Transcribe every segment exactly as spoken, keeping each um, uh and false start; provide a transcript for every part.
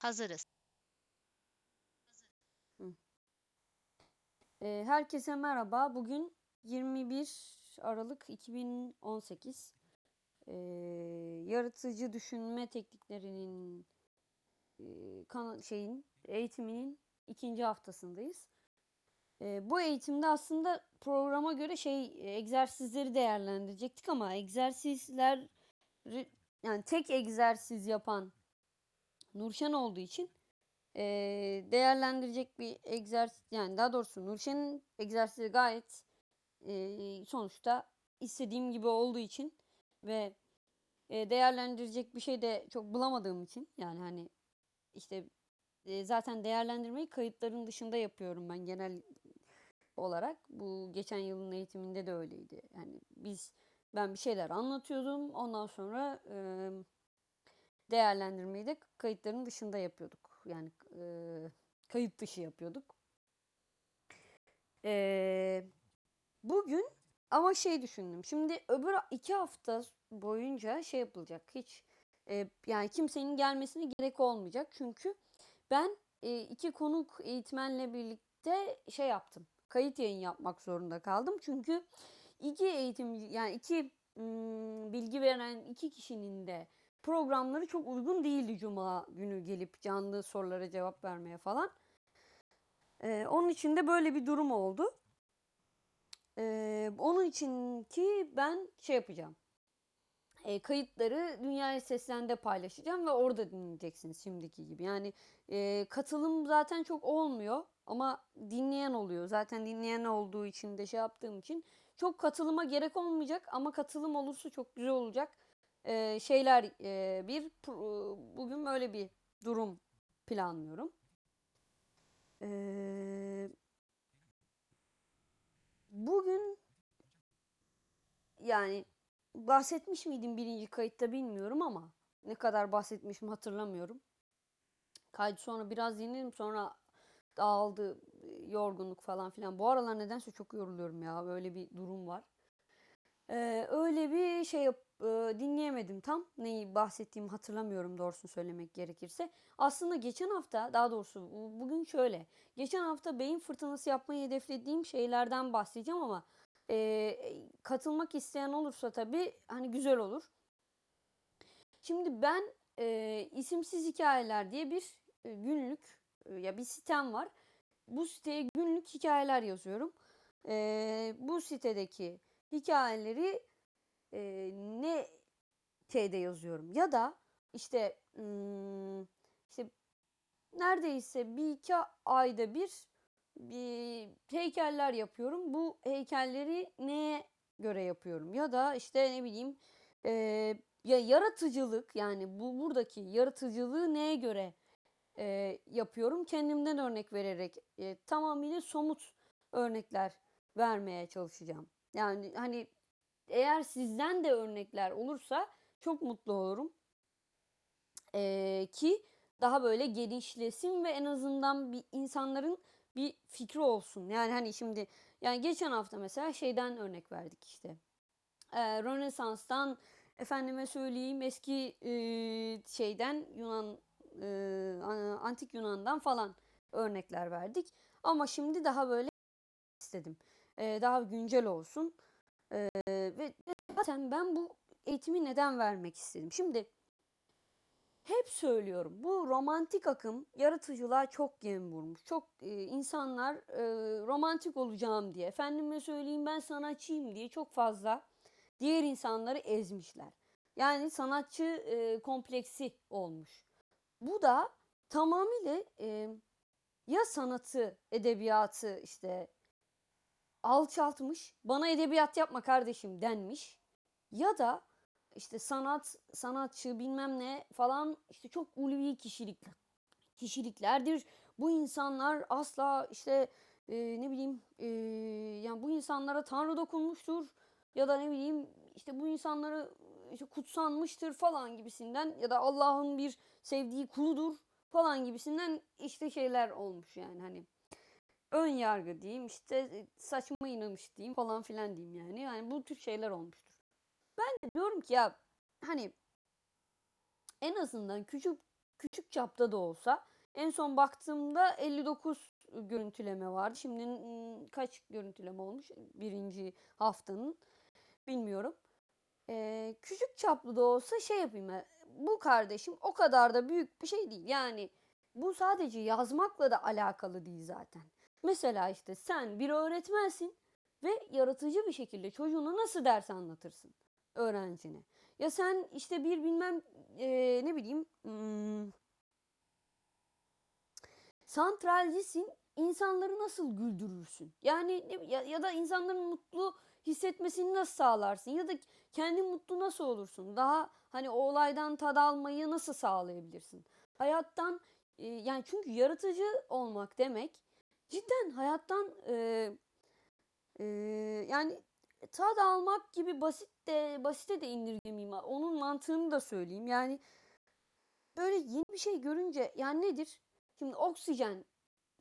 Hazırız. E, herkese merhaba. Bugün yirmi bir Aralık iki bin on sekiz. E, yaratıcı düşünme tekniklerinin e, kan- şeyin eğitiminin ikinci haftasındayız. E, bu eğitimde aslında programa göre şey egzersizleri değerlendirecektik ama egzersizler yani tek egzersiz yapan Nurşen olduğu için e, değerlendirecek bir egzersiz, yani daha doğrusu Nurşen'in egzersizi gayet e, sonuçta istediğim gibi olduğu için ve e, değerlendirecek bir şey de çok bulamadığım için, yani hani işte e, zaten değerlendirmeyi kayıtların dışında yapıyorum ben genel olarak. Bu geçen yılın eğitiminde de öyleydi. Yani biz ben bir şeyler anlatıyordum. Ondan sonra e, değerlendirmeyi de kayıtların dışında yapıyorduk. Yani e, kayıt dışı yapıyorduk. E, bugün ama şey düşündüm. Şimdi öbür iki hafta boyunca şey yapılacak. Hiç e, yani kimsenin gelmesine gerek olmayacak. Çünkü ben e, iki konuk eğitmenle birlikte şey yaptım. Kayıt yayın yapmak zorunda kaldım. Çünkü iki eğitimci, yani iki ım, bilgi veren iki kişinin de programları çok uygun değildi cuma günü gelip canlı sorulara cevap vermeye falan. Ee, onun için de böyle bir durum oldu. Ee, onun için ki ben şey yapacağım. E, kayıtları Dünya'ya Seslen'de paylaşacağım ve orada dinleyeceksiniz şimdiki gibi. Yani e, katılım zaten çok olmuyor ama dinleyen oluyor. Zaten dinleyen olduğu için de şey yaptığım için çok katılıma gerek olmayacak ama katılım olursa çok güzel olacak. E, şeyler e, bir bugün böyle bir durum planlıyorum. E, bugün yani bahsetmiş miydim birinci kayıtta bilmiyorum ama ne kadar bahsetmişim hatırlamıyorum. Kaydı sonra biraz dinledim, sonra dağıldı yorgunluk falan filan. Bu aralar nedense çok yoruluyorum ya, böyle bir durum var. Ee, öyle bir şey yap, e, dinleyemedim tam. Neyi bahsettiğimi hatırlamıyorum doğrusunu söylemek gerekirse. Aslında geçen hafta, daha doğrusu bugün şöyle. Geçen hafta beyin fırtınası yapmayı hedeflediğim şeylerden bahsedeceğim ama E, katılmak isteyen olursa tabii hani güzel olur. Şimdi ben e, isimsiz hikayeler diye bir e, günlük e, ya bir sitem var. Bu siteye günlük hikayeler yazıyorum. E, bu sitedeki hikayeleri e, ne şeyde yazıyorum ya da işte ım, işte neredeyse bir iki ayda bir Bir heykeller yapıyorum. Bu heykelleri neye göre yapıyorum? Ya da işte ne bileyim e, ya yaratıcılık, yani bu buradaki yaratıcılığı neye göre e, yapıyorum? Kendimden örnek vererek e, tamamıyla somut örnekler vermeye çalışacağım. Yani hani eğer sizden de örnekler olursa çok mutlu olurum. E, ki daha böyle genişlesin ve en azından bir insanların bir fikri olsun. Yani hani şimdi yani geçen hafta mesela şeyden örnek verdik işte. Ee, Rönesans'tan, efendime söyleyeyim eski e, şeyden Yunan e, antik Yunan'dan falan örnekler verdik. Ama şimdi daha böyle istedim. Ee, daha güncel olsun. Ee, ve zaten ben bu eğitimi neden vermek istedim? Şimdi hep söylüyorum, bu romantik akım yaratıcılığa çok yem vurmuş. Çok e, insanlar e, romantik olacağım diye, efendime söyleyeyim ben sanatçıyım diye çok fazla diğer insanları ezmişler. Yani sanatçı e, kompleksi olmuş. Bu da tamamıyla e, ya sanatı, edebiyatı işte alçaltmış, bana edebiyat yapma kardeşim denmiş ya da İşte sanat, sanatçı bilmem ne falan işte çok ulvi kişilik, kişiliklerdir. Bu insanlar asla işte e, ne bileyim e, yani bu insanlara Tanrı dokunmuştur ya da ne bileyim işte bu insanlara işte kutsanmıştır falan gibisinden ya da Allah'ın bir sevdiği kuludur falan gibisinden işte şeyler olmuş, yani hani ön yargı diyeyim, işte saçma inanmış diyeyim falan filan diyeyim, yani yani bu tür şeyler olmuştur. Ben de diyorum ki ya hani en azından küçük küçük çapta da olsa. En son baktığımda elli dokuz görüntüleme vardı. Şimdi kaç görüntüleme olmuş birinci haftanın bilmiyorum. Ee, küçük çaplı da olsa şey yapayım. Bu kardeşim o kadar da büyük bir şey değil. Yani bu sadece yazmakla da alakalı değil zaten. Mesela işte sen bir öğretmensin ve yaratıcı bir şekilde çocuğuna nasıl ders anlatırsın öğrencine. Ya sen işte bir bilmem e, ne bileyim hmm, santralcisin, insanları nasıl güldürürsün? Yani ya, ya da insanların mutlu hissetmesini nasıl sağlarsın? Ya da kendin mutlu nasıl olursun? Daha hani o olaydan tad almayı nasıl sağlayabilirsin? Hayattan e, yani çünkü yaratıcı olmak demek cidden hayattan e, e, yani tad almak gibi basit de basite de indirgemeyeyim. Onun mantığını da söyleyeyim. Yani böyle yeni bir şey görünce yani nedir? Şimdi oksijen,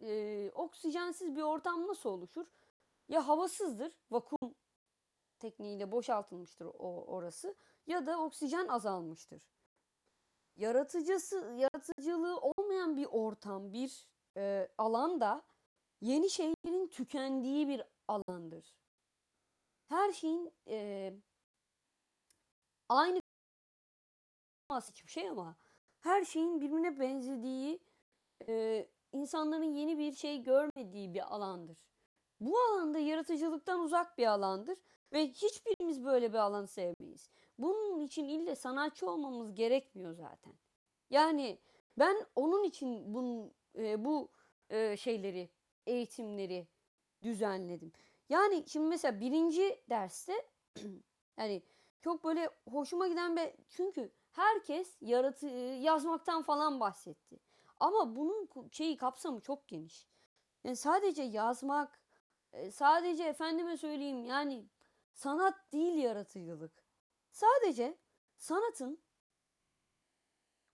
e, oksijensiz bir ortam nasıl oluşur? Ya havasızdır, vakum tekniğiyle boşaltılmıştır o orası ya da oksijen azalmıştır. Yaratıcısı, yaratıcılığı olmayan bir ortam, bir e, alanda yeni şeylerin tükendiği bir alandır. Her şeyin e, aynı hiçbir şey ama her şeyin birbirine benzediği, Ee, insanların yeni bir şey görmediği bir alandır. Bu alanda yaratıcılıktan uzak bir alandır ve hiçbirimiz böyle bir alanı sevmeyiz. Bunun için illa sanatçı olmamız gerekmiyor zaten. Yani ben onun için bunun, e, bu e, şeyleri, eğitimleri düzenledim. Yani şimdi mesela birinci derste yani çok böyle hoşuma giden bir çünkü herkes yaratı yazmaktan falan bahsetti. Ama bunun şeyi kapsamı çok geniş. Yani sadece yazmak, sadece efendime söyleyeyim yani sanat değil yaratıcılık. Sadece sanatın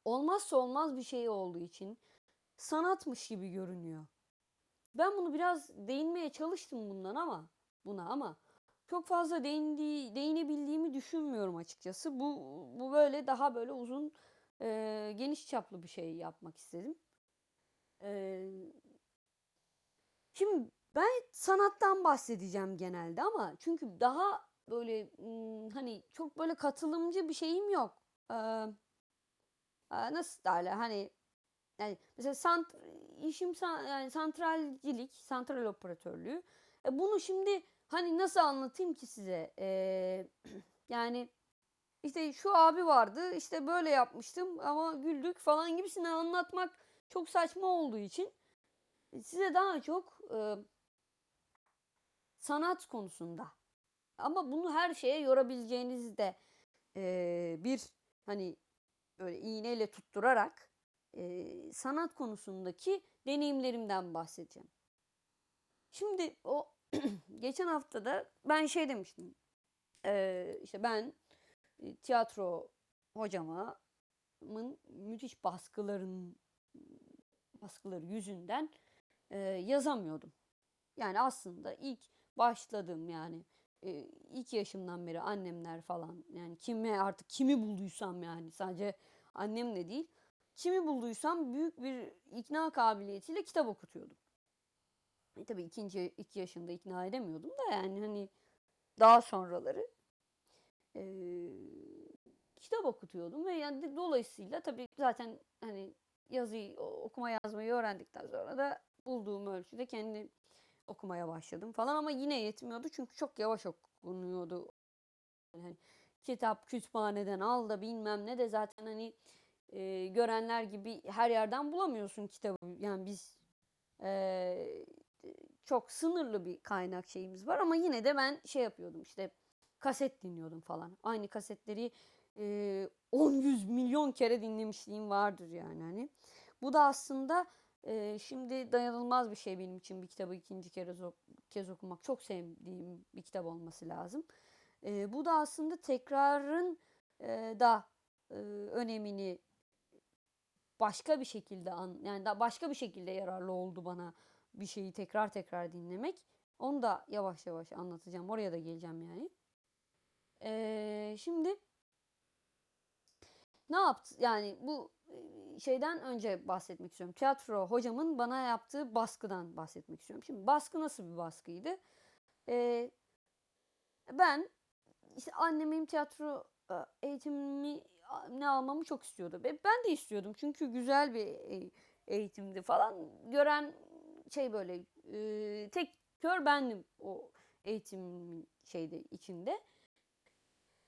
olmazsa olmaz bir şey olduğu için sanatmış gibi görünüyor. Ben bunu biraz değinmeye çalıştım bundan ama buna ama çok fazla değindi, değinebildiğimi düşünmüyorum açıkçası. Bu bu böyle daha böyle uzun Ee, geniş çaplı bir şey yapmak istedim. Ee, şimdi ben sanattan bahsedeceğim genelde ama çünkü daha böyle hani çok böyle katılımcı bir şeyim yok. Ee, nasıl derler hani yani mesela sant işim yani santralcilik, santral operatörlüğü. E bunu şimdi hani nasıl anlatayım ki size? Ee, yani İşte şu abi vardı, işte böyle yapmıştım ama güldük falan gibisinden anlatmak çok saçma olduğu için size daha çok e, sanat konusunda ama bunu her şeye yorabileceğiniz de e, bir hani böyle iğneyle tutturarak e, sanat konusundaki deneyimlerimden bahsedeceğim. Şimdi o geçen hafta da ben şey demiştim, e, işte ben tiyatro hocamın müthiş baskıların baskıları yüzünden e, yazamıyordum. Yani aslında ilk başladığım yani e, iki yaşımdan beri annemler falan yani kime artık kimi bulduysam yani sadece annemle değil kimi bulduysam büyük bir ikna kabiliyetiyle kitap okutuyordum. E, tabii ikinci iki yaşımda ikna edemiyordum da yani hani daha sonraları. E, kitap okutuyordum ve yani dolayısıyla tabii zaten hani yazıyı okuma yazmayı öğrendikten sonra da bulduğum ölçüde kendi okumaya başladım falan ama yine yetmiyordu çünkü çok yavaş okunuyordu. Yani kitap kütüphaneden al da bilmem ne de zaten hani e, görenler gibi her yerden bulamıyorsun kitabı. Yani biz e, çok sınırlı bir kaynak şeyimiz var ama yine de ben şey yapıyordum işte kaset dinliyordum falan. Aynı kasetleri e, on yüz milyon kere dinlemişliğim vardır yani. Hani. Bu da aslında e, şimdi dayanılmaz bir şey benim için. Bir kitabı ikinci kere kez okumak çok sevdiğim bir kitap olması lazım. E, bu da aslında tekrarın e, da e, önemini başka bir şekilde an, yani da başka bir şekilde yararlı oldu bana bir şeyi tekrar tekrar dinlemek. Onu da yavaş yavaş anlatacağım. Oraya da geleceğim yani. Ee, şimdi ne yaptı yani bu şeyden önce bahsetmek istiyorum. Tiyatro hocamın bana yaptığı baskıdan bahsetmek istiyorum. Şimdi baskı nasıl bir baskıydı? Ee, ben işte annemin tiyatro eğitimini ne almamı çok istiyordu. Ben de istiyordum çünkü güzel bir eğitimdi falan. Gören şey böyle e, tek kör bendim o eğitim şeyde içinde.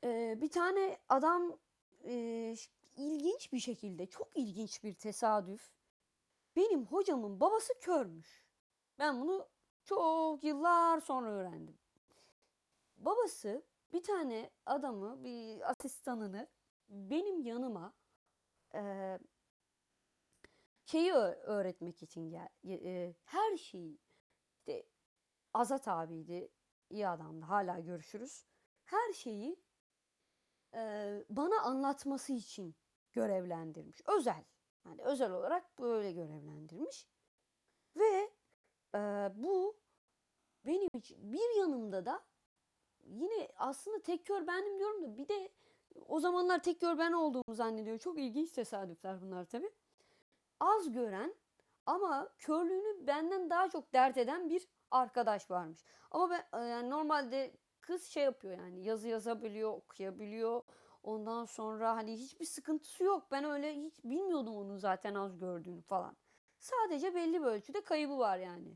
Ee, bir tane adam e, ilginç bir şekilde, çok ilginç bir tesadüf. Benim hocamın babası körmüş. Ben bunu çok yıllar sonra öğrendim. Babası bir tane adamı, bir asistanını benim yanıma e, şeyi öğretmek için gel, e, her şeyi. İşte Azat abiydi, iyi adamdı, hala görüşürüz. Her şeyi e, bana anlatması için görevlendirmiş. Özel, yani özel olarak böyle görevlendirmiş. Ve e, bu benim için bir yanımda da yine aslında tek kör benim diyorum da bir de o zamanlar tek kör ben olduğumu zannediyor. Çok ilginç tesadüfler bunlar tabii. Az gören ama körlüğünü benden daha çok dert eden bir arkadaş varmış. Ama ben yani normalde kız şey yapıyor yani yazı yazabiliyor, okuyabiliyor. Ondan sonra hani hiçbir sıkıntısı yok. Ben öyle hiç bilmiyordum onun zaten az gördüğünü falan. Sadece belli bir ölçüde kaybı var yani.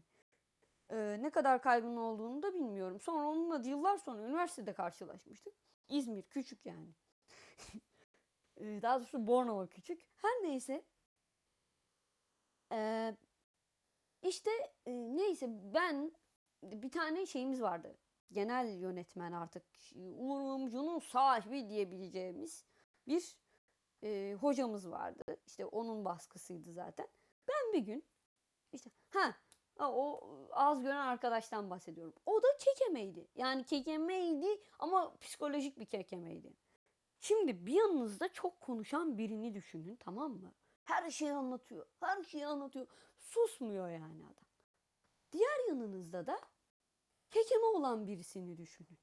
Ee, ne kadar kaybının olduğunu da bilmiyorum. Sonra onunla yıllar sonra üniversitede karşılaşmıştık. İzmir küçük yani. Daha doğrusu Bornova küçük. Her neyse. Ee, işte e, neyse ben bir tane şeyimiz vardı. Genel yönetmen artık Uğur Mumcu'nun sahibi diyebileceğimiz bir e, hocamız vardı. İşte onun baskısıydı zaten. Ben bir gün işte ha o az gören arkadaştan bahsediyorum. O da kekemeydi. Yani kekemeydi ama psikolojik bir kekemeydi. Şimdi bir yanınızda çok konuşan birini düşünün, tamam mı? Her şeyi anlatıyor. Her şeyi anlatıyor. Susmuyor yani adam. Diğer yanınızda da kekeme olan birisini düşünün.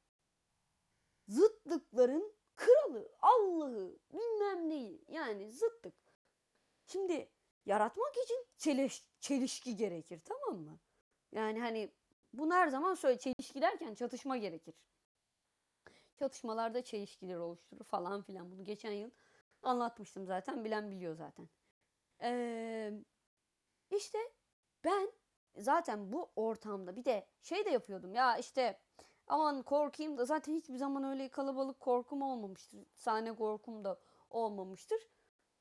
Zıtlıkların kralı, Allah'ı, bilmem neyi. Yani zıtlık. Şimdi yaratmak için çeliş, çelişki gerekir, tamam mı? Yani hani bunu her zaman söyle, çelişki derken çatışma gerekir. Çatışmalarda çelişkiler oluşturur falan filan. Bunu geçen yıl anlatmıştım zaten. Bilen biliyor zaten. Ee, işte ben zaten bu ortamda bir de şey de yapıyordum ya işte aman korkayım da zaten hiçbir zaman öyle kalabalık korkum olmamıştır. Sahne korkum da olmamıştır.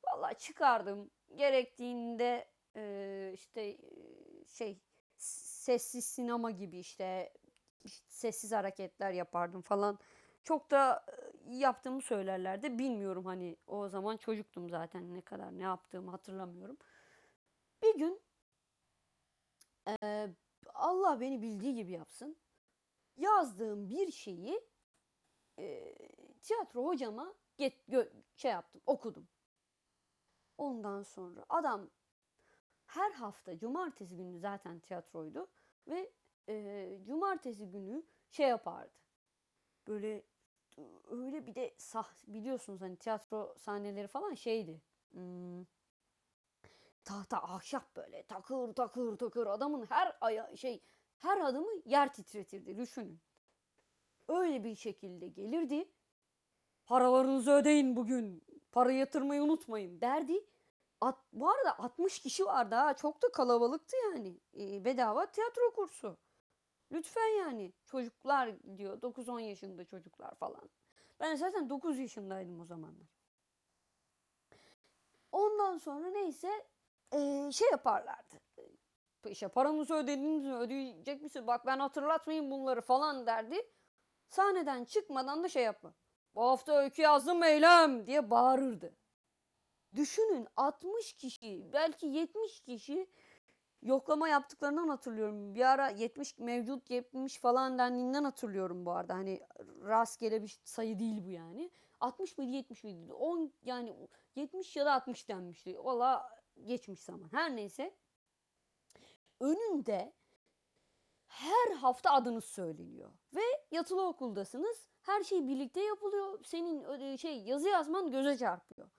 Vallahi çıkardım. Gerektiğinde e, işte e, şey sessiz sinema gibi işte, işte sessiz hareketler yapardım falan. Çok da e, yaptığımı söylerlerdi. Bilmiyorum hani o zaman çocuktum zaten ne kadar ne yaptığımı hatırlamıyorum. Bir gün e, Allah beni bildiği gibi yapsın. Yazdığım bir şeyi e, tiyatro hocama get, gö, şey yaptım, okudum. Ondan sonra adam her hafta cumartesi günü zaten tiyatroydu ve e, cumartesi günü şey yapardı. Böyle öyle bir de sah biliyorsunuz hani tiyatro sahneleri falan şeydi. Hmm, tahta ahşap böyle takır takır takır adamın her aya şey her adımı yer titretirdi düşünün. Öyle bir şekilde gelirdi. Paralarınızı ödeyin bugün. Para yatırmayı unutmayın derdi. At, bu arada altmış kişi vardı ha. Çok da kalabalıktı yani. E, bedava tiyatro kursu. Lütfen yani. Çocuklar diyor. dokuz on yaşında çocuklar falan. Ben zaten dokuz yaşındaydım o zamanlar. Ondan sonra neyse e, şey yaparlardı. İşte paranızı ödediniz mi? Ödeyecek misin? Bak ben hatırlatmayayım bunları falan derdi. Sahneden çıkmadan da şey yapma. Bu hafta öykü yazdım eylem diye bağırırdı. Düşünün altmış kişi belki yetmiş kişi yoklama yaptıklarından hatırlıyorum. Bir ara yetmiş mevcut yetmiş falan dendiğinden hatırlıyorum bu arada. Hani rastgele bir sayı değil bu yani. altmış mıydı yetmiş miydi? on yani yetmiş ya da altmış denmişti. Valla geçmiş zaman. Her neyse. Önünde her hafta adınız söyleniyor. Ve yatılı okuldasınız. Her şey birlikte yapılıyor. Senin şey yazı yazman göze çarpıyor.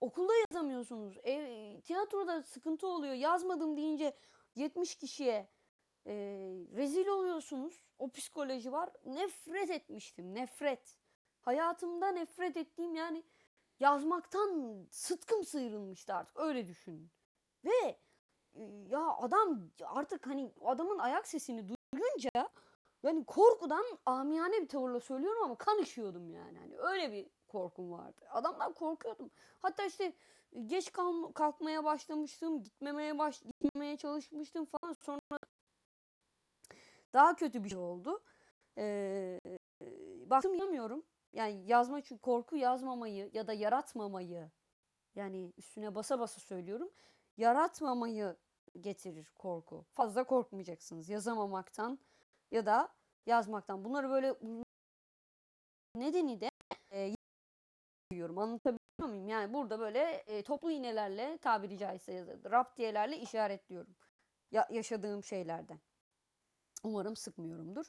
Okulda yazamıyorsunuz. Ev, tiyatroda sıkıntı oluyor. Yazmadım deyince yetmiş kişiye e, rezil oluyorsunuz. O psikoloji var. Nefret etmiştim. Nefret. Hayatımda nefret ettiğim, yani yazmaktan sıtkım sıyrılmıştı artık. Öyle düşünün. Ve e, ya adam artık, hani adamın ayak sesini duyunca, yani korkudan amiyane bir tavırla söylüyorum ama kan ışıyordum yani. Hani öyle bir korkum vardı. Adamdan korkuyordum. Hatta işte geç kalm- kalkmaya başlamıştım. Gitmemeye baş gitmemeye çalışmıştım falan. Sonra daha kötü bir şey oldu. Ee, baktım yazamıyorum. Yani yazma, çünkü korku yazmamayı ya da yaratmamayı, yani üstüne basa basa söylüyorum, yaratmamayı getirir korku. Fazla korkmayacaksınız yazamamaktan ya da yazmaktan. Bunları böyle nedeni de e, diyorum. Anlatabiliyor muyum? Yani burada böyle e, toplu iğnelerle, tabiri caizse yazıldı, raptiyelerle işaretliyorum ya, yaşadığım şeylerden. Umarım sıkmıyorumdur.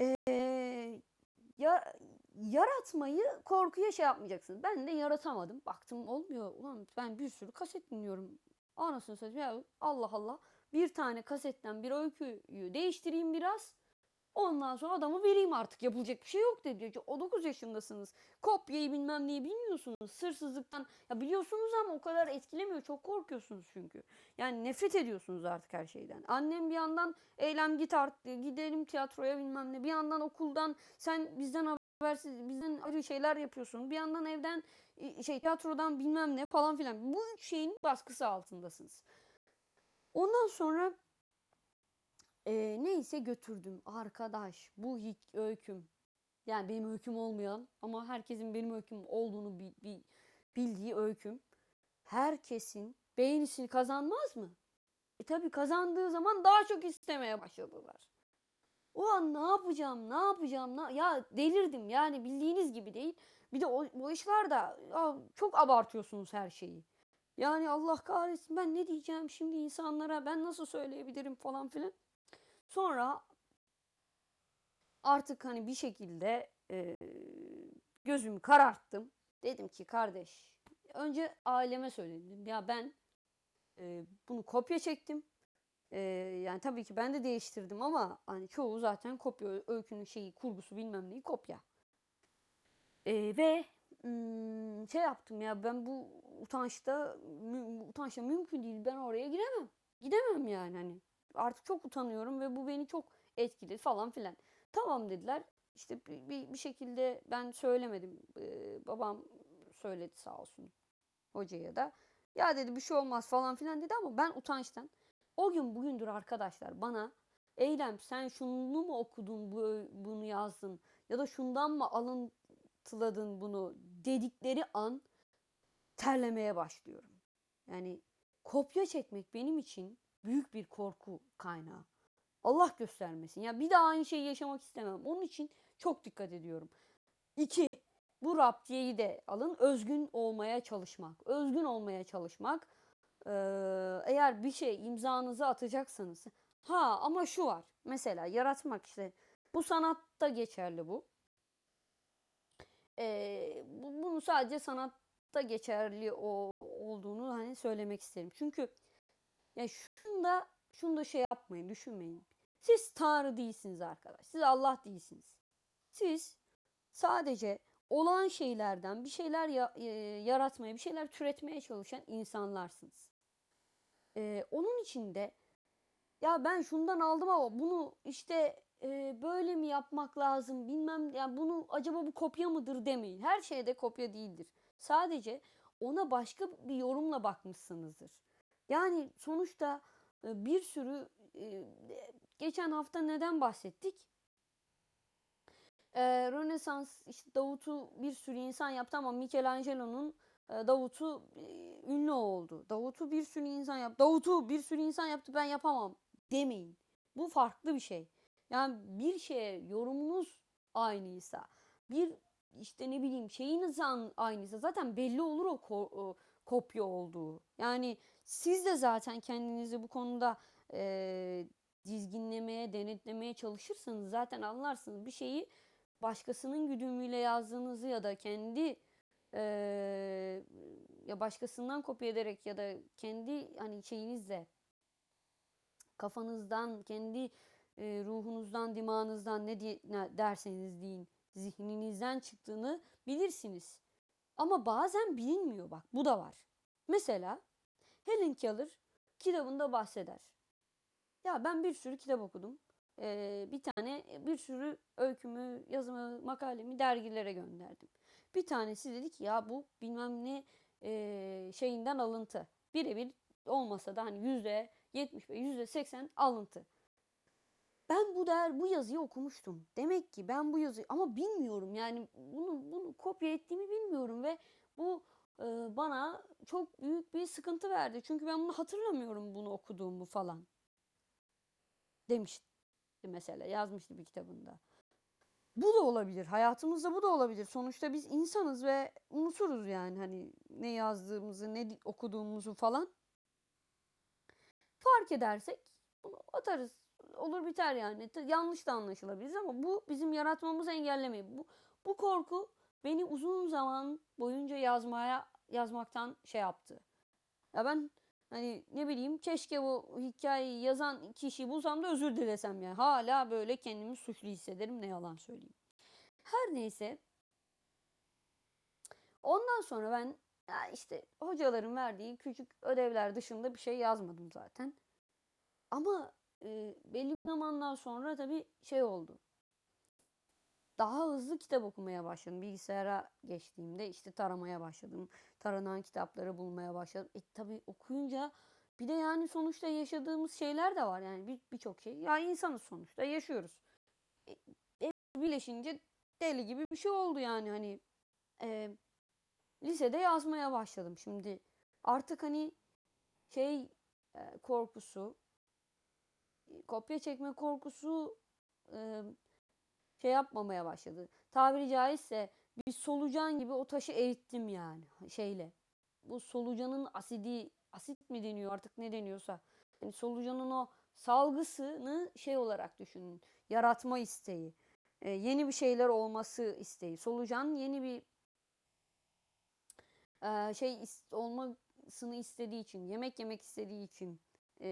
E, ya, yaratmayı, korkuya şey yapmayacaksınız. Ben de yaratamadım. Baktım olmuyor. Ulan ben bir sürü kaset dinliyorum. Anasını satayım. Allah Allah. Bir tane kasetten bir öyküyü değiştireyim biraz. Ondan sonra adamı vereyim artık. Yapılacak bir şey yok dedi. O dokuz yaşındasınız. Kopyayı bilmem neyi bilmiyorsunuz. Sırsızlıktan ya biliyorsunuz ama o kadar etkilemiyor. Çok korkuyorsunuz çünkü. Yani nefret ediyorsunuz artık her şeyden. Annem bir yandan eylem git artık, gidelim tiyatroya bilmem ne. Bir yandan okuldan sen bizden habersiz, bizden ayrı şeyler yapıyorsun. Bir yandan evden şey tiyatrodan bilmem ne falan filan. Bu üç şeyin baskısı altındasınız. Ondan sonra e, neyse götürdüm. Arkadaş bu hiç öyküm. Yani benim öyküm olmayan ama herkesin benim öyküm olduğunu bi, bi, bildiği öyküm. Herkesin beğenisini kazanmaz mı? E tabii kazandığı zaman daha çok istemeye başladılar. O an ne yapacağım, ne yapacağım, ne... ya delirdim yani, bildiğiniz gibi değil. Bir de o, o işlerde çok abartıyorsunuz her şeyi. Yani Allah kahretsin, ben ne diyeceğim şimdi insanlara, ben nasıl söyleyebilirim falan filan. Sonra artık hani bir şekilde e, gözümü kararttım. Dedim ki kardeş, önce aileme söyledim. Ya ben e, bunu kopya çektim. E, yani tabii ki ben de değiştirdim ama hani çoğu zaten kopya, öykünün şeyi, kurgusu bilmem neyi kopya. E, ve şey yaptım ya, ben bu utançta mü, utançla mümkün değil, ben oraya giremem. Gidemem yani hani. Artık çok utanıyorum ve bu beni çok etkiledi falan filan. Tamam dediler. İşte bir, bir, bir şekilde ben söylemedim. Ee, babam söyledi sağ olsun hocaya da. Ya dedi bir şey olmaz falan filan dedi ama ben utançtan. O gün bugündür arkadaşlar bana Eylem sen şunu mu okudun, bu, bunu yazdın ya da şundan mı alıntıladın bunu dedikleri an terlemeye başlıyorum. Yani kopya çekmek benim için büyük bir korku kaynağı. Allah göstermesin. Ya bir daha aynı şeyi yaşamak istemem. Onun için çok dikkat ediyorum. İki, bu raptiyeyi de alın. Özgün olmaya çalışmak. Özgün olmaya çalışmak. Ee, eğer bir şey imzanızı atacaksanız. Ha ama şu var. Mesela yaratmak işte. Bu sanatta geçerli bu. Ee, bunu sadece sanatta geçerli o, olduğunu hani söylemek isterim. Çünkü ya şunu da, şunu da şey yapmayın, düşünmeyin. Siz Tanrı değilsiniz arkadaş. Siz Allah değilsiniz. Siz sadece olan şeylerden bir şeyler ya, e, yaratmaya, bir şeyler türetmeye çalışan insanlarsınız. E, onun için de ya ben şundan aldım ama bunu işte e, böyle mi yapmak lazım bilmem. Yani bunu acaba bu kopya mıdır demeyin. Her şeyde kopya değildir. Sadece ona başka bir yorumla bakmışsınızdır. Yani sonuçta bir sürü, geçen hafta neden bahsettik? Ee, Rönesans işte Davut'u bir sürü insan yaptı ama Michelangelo'nun Davut'u ünlü oldu. Davut'u bir sürü insan yaptı. Davut'u bir sürü insan yaptı, ben yapamam demeyin. Bu farklı bir şey. Yani bir şeye yorumunuz aynıysa, bir işte ne bileyim şeyiniz aynıysa zaten belli olur o, o kopya olduğu. Yani siz de zaten kendinizi bu konuda e, dizginlemeye, denetlemeye çalışırsanız zaten anlarsınız. Bir şeyi başkasının güdümüyle yazdığınızı ya da kendi e, ya başkasından kopya ederek ya da kendi hani şeyinizle, kafanızdan, kendi e, ruhunuzdan, dimağınızdan ne, diye, ne derseniz deyin, zihninizden çıktığını bilirsiniz. Ama bazen bilinmiyor, bak bu da var. Mesela Helen Keller kitabında bahseder. Ya ben bir sürü kitap okudum. Ee, bir tane bir sürü öykümü, yazımı, makalemi dergilere gönderdim. Bir tanesi dedi ki ya bu bilmem ne e, şeyinden alıntı. Birebir olmasa da hani yüzde yetmiş ve yüzde seksen alıntı. Ben bu der bu yazıyı okumuştum. Demek ki ben bu yazıyı ama bilmiyorum yani bunu bunu kopya ettiğimi bilmiyorum ve bu e, bana çok büyük bir sıkıntı verdi. Çünkü ben bunu hatırlamıyorum, bunu okuduğumu falan demişti mesela, yazmıştı bir kitabında. Bu da olabilir. Hayatımızda bu da olabilir. Sonuçta biz insanız ve unuturuz yani hani ne yazdığımızı, ne okuduğumuzu falan. Fark edersek bunu atarız. Olur biter yani. Yanlış da anlaşılabiliriz ama bu bizim yaratmamızı engellemeyin. Bu, bu korku beni uzun zaman boyunca yazmaya yazmaktan şey yaptı. Ya ben hani ne bileyim keşke bu hikayeyi yazan kişiyi bulsam da özür dilesem yani. Hala böyle kendimi suçlu hissederim, ne yalan söyleyeyim. Her neyse. Ondan sonra ben ya işte hocaların verdiği küçük ödevler dışında bir şey yazmadım zaten. Ama e, belli bir zamandan sonra tabii şey oldu. Daha hızlı kitap okumaya başladım. Bilgisayara geçtiğimde işte taramaya başladım. Taranan kitapları bulmaya başladım. E tabii okuyunca bir de yani sonuçta yaşadığımız şeyler de var. Yani bir birçok şey. Ya insanız sonuçta, yaşıyoruz. E, e, birleşince deli gibi bir şey oldu yani hani. E, lisede yazmaya başladım şimdi. Artık hani şey e, korkusu, kopya çekme korkusu... E, şey yapmamaya başladı. Tabiri caizse bir solucan gibi o taşı erittim yani şeyle. Bu solucanın asidi, asit mi deniyor artık ne deniyorsa. Yani solucanın o salgısını şey olarak düşünün. Yaratma isteği. Ee, yeni bir şeyler olması isteği. Solucan yeni bir e, şey ist- olmasını istediği için, yemek yemek istediği için e,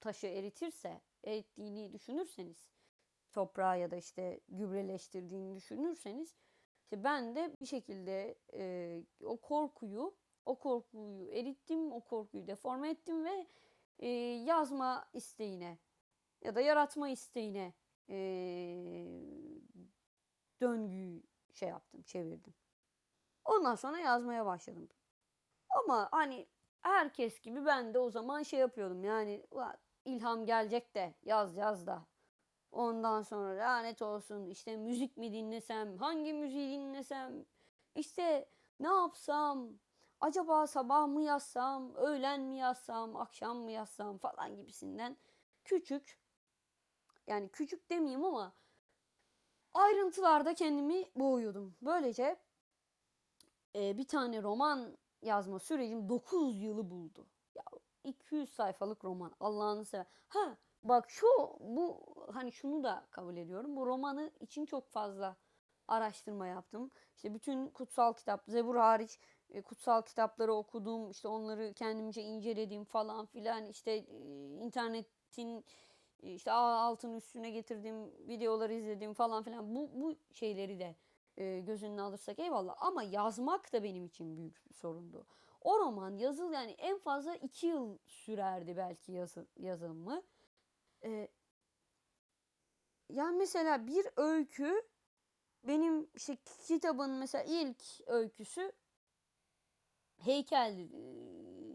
taşı eritirse, erittiğini düşünürseniz, toprağa ya da işte gübreleştirdiğini düşünürseniz, işte ben de bir şekilde e, o korkuyu o korkuyu erittim, o korkuyu deforme ettim ve e, yazma isteğine ya da yaratma isteğine e, döngüyü şey yaptım, çevirdim. Ondan sonra yazmaya başladım. Ama hani herkes gibi ben de o zaman şey yapıyordum yani ilham gelecek de yaz yaz da. Ondan sonra lanet olsun işte müzik mi dinlesem, hangi müziği dinlesem, işte ne yapsam, acaba sabah mı yazsam, öğlen mi yazsam, akşam mı yazsam falan gibisinden küçük, yani küçük demeyeyim ama ayrıntılarda kendimi boğuyordum. Böylece e, bir tane roman yazma sürecim dokuz yılı buldu. Ya iki yüz sayfalık roman, Allah'ını sever. Ha. Bak şu bu hani şunu da kabul ediyorum. Bu romanı için çok fazla araştırma yaptım. İşte bütün kutsal kitap, Zebur hariç e, kutsal kitapları okudum. İşte onları kendimce inceledim falan filan. İşte e, internetin e, işte altını üstüne getirdim, videoları izledim falan filan. Bu bu şeyleri de e, göz önüne alırsak eyvallah. Ama yazmak da benim için büyük bir sorundu. O roman yazıl yani en fazla iki yıl sürerdi belki yazı, yazımı. Ee, yani mesela bir öykü benim işte kitabın mesela ilk öyküsü heykel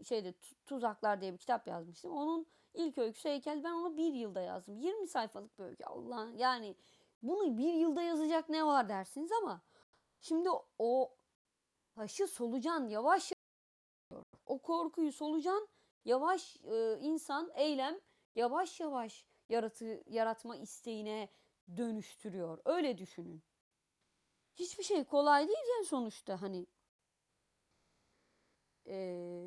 şeyde Tuzaklar diye bir kitap yazmıştım. Onun ilk öyküsü heykel. Ben onu bir yılda yazdım. yirmi sayfalık bir öykü. Allah yani bunu bir yılda yazacak ne var dersiniz ama şimdi o taşı solucan yavaş yavaş o korkuyu solucan yavaş e, insan eylem yavaş yavaş yaratı, yaratma isteğine dönüştürüyor. Öyle düşünün. Hiçbir şey kolay değil yani sonuçta hani. Ee,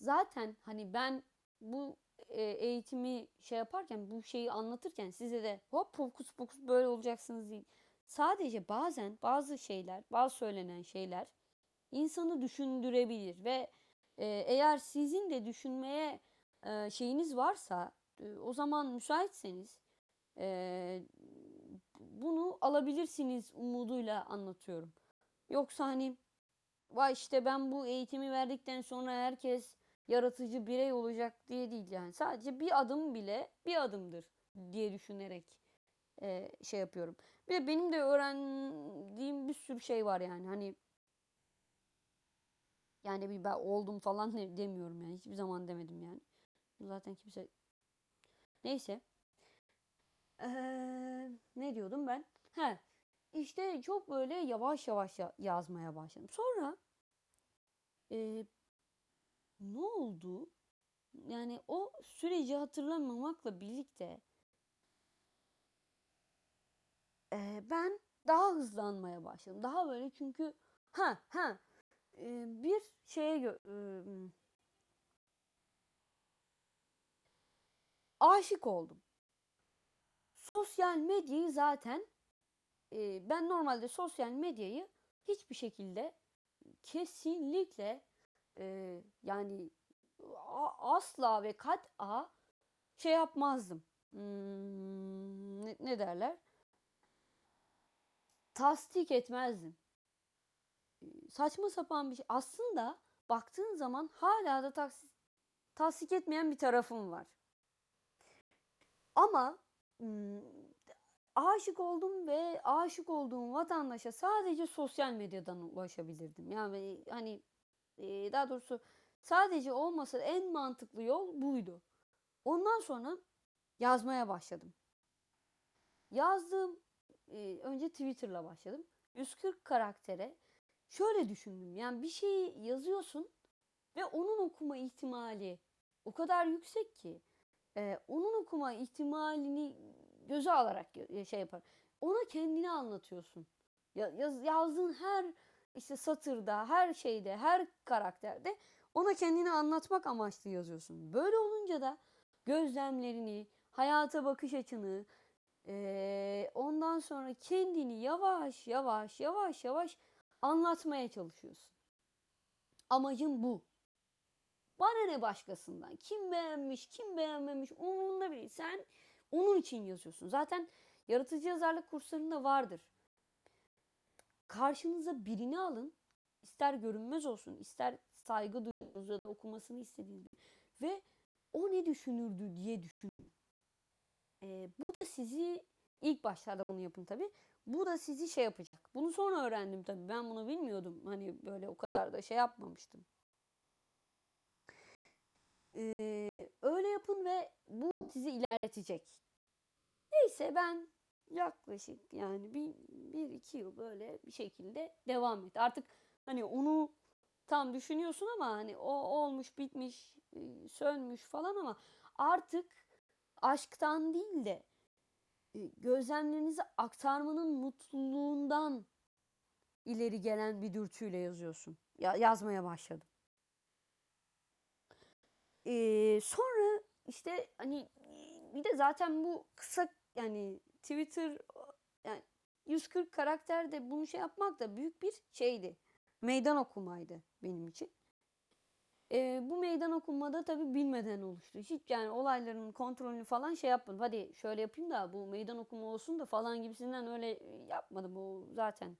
zaten hani ben bu e, eğitimi şey yaparken, bu şeyi anlatırken size de hop fokus fokus böyle olacaksınız değil. Sadece bazen bazı şeyler, bazı söylenen şeyler insanı düşündürebilir ve eğer sizin de düşünmeye e, şeyiniz varsa e, o zaman müsaitseniz e, bunu alabilirsiniz umuduyla anlatıyorum. Yoksa hani vay işte ben bu eğitimi verdikten sonra herkes yaratıcı birey olacak diye değil yani. Sadece bir adım bile bir adımdır diye düşünerek e, şey yapıyorum. Bir de benim de öğrendiğim bir sürü şey var yani hani. Yani bir ben oldum falan demiyorum yani. Hiçbir zaman demedim yani. Zaten kimse... Neyse. Ee, ne diyordum ben? He. İşte çok böyle yavaş yavaş yazmaya başladım. Sonra e, ne oldu? Yani o süreci hatırlamamakla birlikte e, ben daha hızlanmaya başladım. Daha böyle çünkü ha ha bir şeye gö- aşık oldum. Sosyal medyayı zaten ben normalde sosyal medyayı hiçbir şekilde kesinlikle yani asla ve kat'a şey yapmazdım. Ne derler? Tasdik etmezdim. Saçma sapan bir şey. Aslında baktığın zaman hala da tasdik, tasdik etmeyen bir tarafım var. Ama ıı, aşık oldum ve aşık olduğum vatandaşa sadece sosyal medyadan ulaşabilirdim. Yani hani e, daha doğrusu sadece olmasa en mantıklı yol buydu. Ondan sonra yazmaya başladım. Yazdığım e, önce Twitter'la başladım. yüz kırk karaktere. Şöyle düşündüm yani bir şeyi yazıyorsun ve onun okuma ihtimali o kadar yüksek ki e, onun okuma ihtimalini göze alarak şey yapar. Ona kendini anlatıyorsun. Yaz, yazdığın her işte satırda, her şeyde, her karakterde ona kendini anlatmak amaçlı yazıyorsun. Böyle olunca da gözlemlerini, hayata bakış açını, e, ondan sonra kendini yavaş yavaş yavaş yavaş anlatmaya çalışıyorsun. Amacın bu. Bana ne başkasından? Kim beğenmiş, kim beğenmemiş umurunda değil. Sen onun için yazıyorsun. Zaten yaratıcı yazarlık kurslarında vardır. Karşınıza birini alın. İster görünmez olsun, ister saygı duyduğunuz ya da okumasını istediğiniz. Ve o ne düşünürdü diye düşünün. Ee, bu da sizi ilk başlarda bunu yapın tabii. Bu da sizi şey yapacak. Bunu sonra öğrendim tabii. Ben bunu bilmiyordum. Hani böyle o kadar da şey yapmamıştım. Ee, öyle yapın ve bu sizi ilerletecek. Neyse ben yaklaşık yani bir, bir iki yıl böyle bir şekilde devam et. Artık hani onu tam düşünüyorsun ama hani o olmuş, bitmiş, sönmüş falan ama artık aşktan değil de gözlemlerinizi aktarmanın mutluluğundan ileri gelen bir dürtüyle yazıyorsun. Ya, yazmaya başladım. Ee, sonra işte hani bir de zaten bu kısa yani Twitter yani yüz kırk karakterde bunu şey yapmak da büyük bir şeydi. Meydan okumaydı benim için. Ee, bu meydan okunmada tabii bilmeden oluştu. Hiç yani olayların kontrolünü falan şey yapmadım. Hadi şöyle yapayım da bu meydan okuma olsun da falan gibisinden öyle yapmadım. O zaten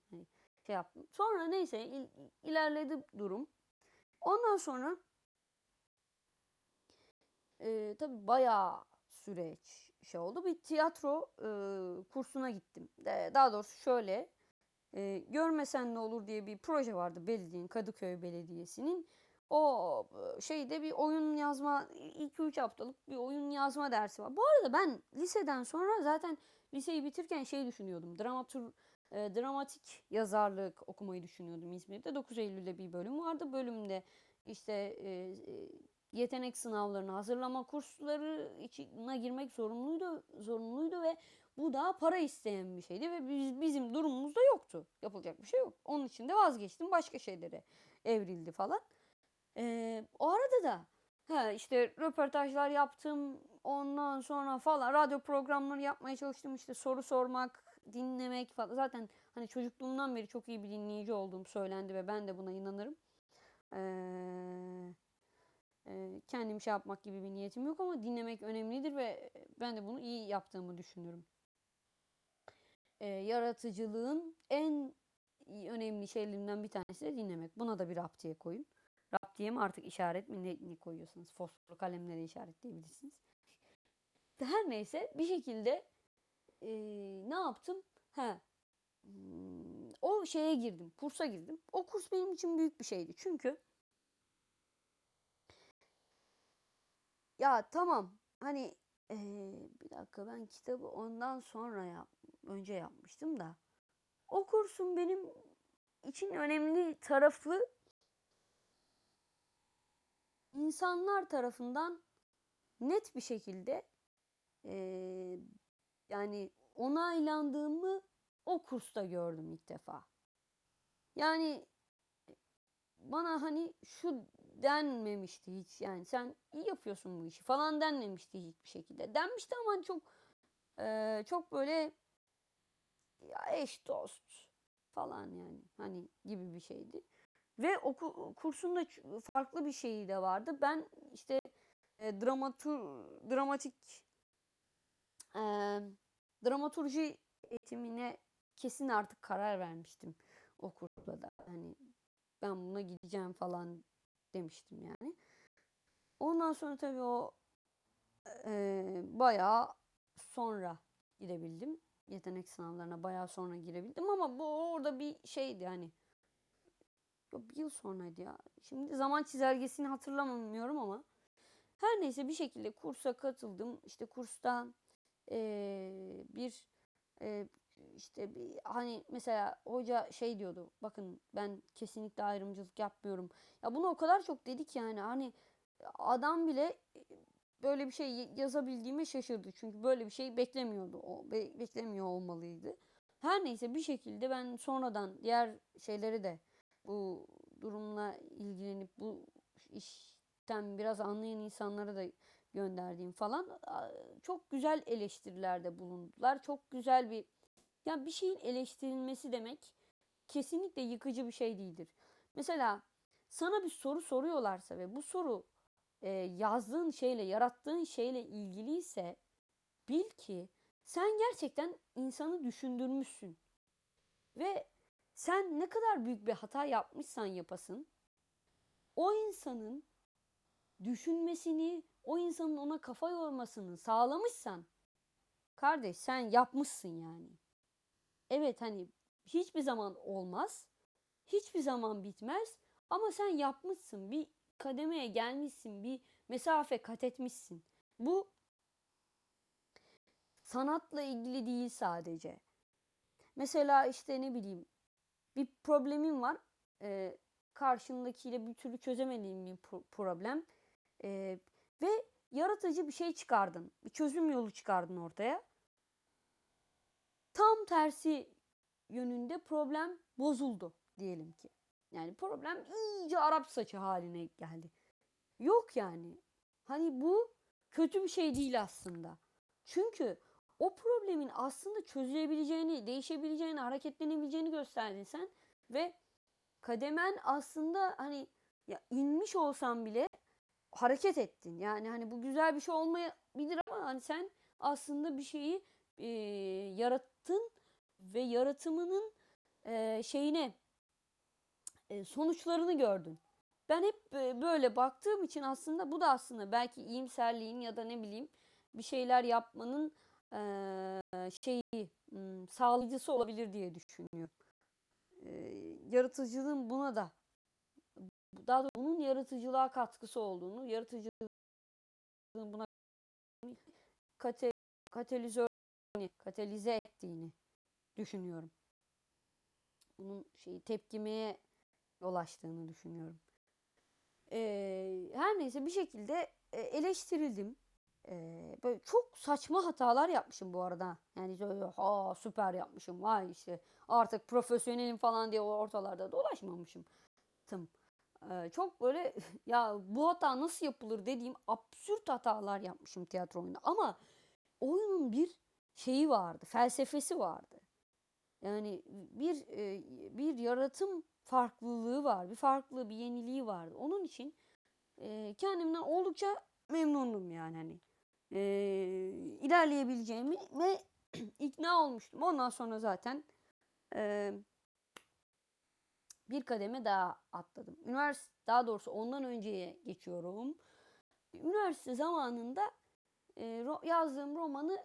şey yaptım. Sonra neyse il, ilerledi durum. Ondan sonra e, tabii bayağı süreç şey oldu. Bir tiyatro e, kursuna gittim. E, daha doğrusu şöyle e, Görmesen Ne Olur diye bir proje vardı belediyenin, Kadıköy Belediyesi'nin. O şeyde bir oyun yazma, iki üç haftalık bir oyun yazma dersi var. Bu arada ben liseden sonra zaten liseyi bitirken şey düşünüyordum. Dramatur, e, dramatik yazarlık okumayı düşünüyordum İzmir'de. dokuz Eylül'de bir bölüm vardı. Bölümde işte e, yetenek sınavlarına hazırlama kursları içine girmek zorunluydu, zorunluydu ve bu daha para isteyen bir şeydi ve biz, bizim durumumuzda yoktu. Yapılacak bir şey yok. Onun için de vazgeçtim. Başka şeylere evrildi falan. Ee, o arada da he, işte röportajlar yaptım, ondan sonra falan radyo programları yapmaya çalıştım, işte soru sormak, dinlemek falan. Zaten hani çocukluğumdan beri çok iyi bir dinleyici olduğum söylendi ve ben de buna inanırım. Ee, e, kendim şey yapmak gibi bir niyetim yok ama dinlemek önemlidir ve ben de bunu iyi yaptığımı düşünürüm. Ee, yaratıcılığın en önemli şeylerinden bir tanesi de dinlemek. Buna da bir raptiye koyun. Raptiye mi artık işaret mi ne, ne koyuyorsanız fosforlu kalemlere işaretleyebilirsiniz. Her neyse bir şekilde e, ne yaptım? Ha, o şeye girdim, kursa girdim. O kurs benim için büyük bir şeydi. Çünkü ya tamam hani e, bir dakika ben kitabı ondan sonra yap, önce yapmıştım da o kursun benim için önemli tarafı insanlar tarafından net bir şekilde Ee, yani onaylandığımı o kursta gördüm ilk defa. Yani bana hani şu denmemişti hiç. Yani sen iyi yapıyorsun bu işi falan denmemişti hiçbir şekilde. Denmişti ama çok e, çok böyle ya eş dost falan yani hani gibi bir şeydi. Ve o kursun da farklı bir şeyi de vardı. Ben işte e, dramatur dramatik Ee, dramaturji eğitimine kesin artık karar vermiştim o kursla da. Hani ben buna gideceğim falan demiştim yani. Ondan sonra tabii o e, bayağı sonra girebildim. Yetenek sınavlarına bayağı sonra girebildim ama bu orada bir şeydi hani. Yok, bir yıl sonraydı ya. Şimdi zaman çizelgesini hatırlamıyorum ama. Her neyse bir şekilde kursa katıldım. İşte kurstan Ee, bir e, işte bir, hani mesela hoca şey diyordu, bakın ben kesinlikle ayrımcılık yapmıyorum. Ya bunu o kadar çok dedik yani hani adam bile böyle bir şey yazabildiğime şaşırdı çünkü böyle bir şey beklemiyordu, o be- beklemiyor olmalıydı. Her neyse bir şekilde ben sonradan diğer şeyleri de bu durumla ilgilenip bu işten biraz anlayan insanlara da gönderdiğim falan çok güzel eleştirilerde bulundular. Çok güzel bir yani bir şeyin eleştirilmesi demek kesinlikle yıkıcı bir şey değildir. Mesela sana bir soru soruyorlarsa ve bu soru e, yazdığın şeyle, yarattığın şeyle ilgiliyse bil ki sen gerçekten insanı düşündürmüşsün. Ve sen ne kadar büyük bir hata yapmışsan yapasın o insanın düşünmesini, o insanın ona kafa yormasını sağlamışsan kardeş sen yapmışsın yani. Evet hani hiçbir zaman olmaz. Hiçbir zaman bitmez. Ama sen yapmışsın. Bir kademeye gelmişsin. Bir mesafe kat etmişsin. Bu sanatla ilgili değil sadece. Mesela işte ne bileyim bir problemim var. Ee, karşındakiyle bir türlü çözemediğim bir problem. Ee, Ve yaratıcı bir şey çıkardın. Bir çözüm yolu çıkardın ortaya. Tam tersi yönünde problem bozuldu diyelim ki. Yani problem iyice Arap saçı haline geldi. Yok yani. Hani bu kötü bir şey değil aslında. Çünkü o problemin aslında çözülebileceğini, değişebileceğini, hareketlenebileceğini gösterdin sen. Ve kademen aslında hani ya inmiş olsan bile hareket ettin. Yani hani bu güzel bir şey olmayabilir ama hani sen aslında bir şeyi e, yarattın ve yaratımının e, şeyine e, sonuçlarını gördün. Ben hep böyle baktığım için aslında bu da aslında belki iyimserliğin ya da ne bileyim bir şeyler yapmanın e, şeyi m, sağlayıcısı olabilir diye düşünüyorum. E, yaratıcılığın buna da daha da bunun yaratıcılığa katkısı olduğunu, yaratıcılığın buna kate, katalizör, katalize ettiğini düşünüyorum. Bunun şeyi tepkimeye yol açtığını düşünüyorum. Ee, her neyse bir şekilde eleştirildim. Ee, böyle çok saçma hatalar yapmışım bu arada. Yani böyle ha süper yapmışım, vay işte artık profesyonelim falan diye ortalarda dolaşmamışım. Tım. Çok böyle ya bu hata nasıl yapılır dediğim absürt hatalar yapmışım tiyatro oyunda. Ama oyunun bir şeyi vardı, felsefesi vardı. Yani bir bir yaratım farklılığı var, bir farklı, bir yeniliği vardı. Onun için kendimden oldukça memnundum yani hani ilerleyebileceğimi ve ikna olmuştum. Ondan sonra zaten bir kademe daha atladım. Üniversite, daha doğrusu ondan önceye geçiyorum. Üniversite zamanında yazdığım romanı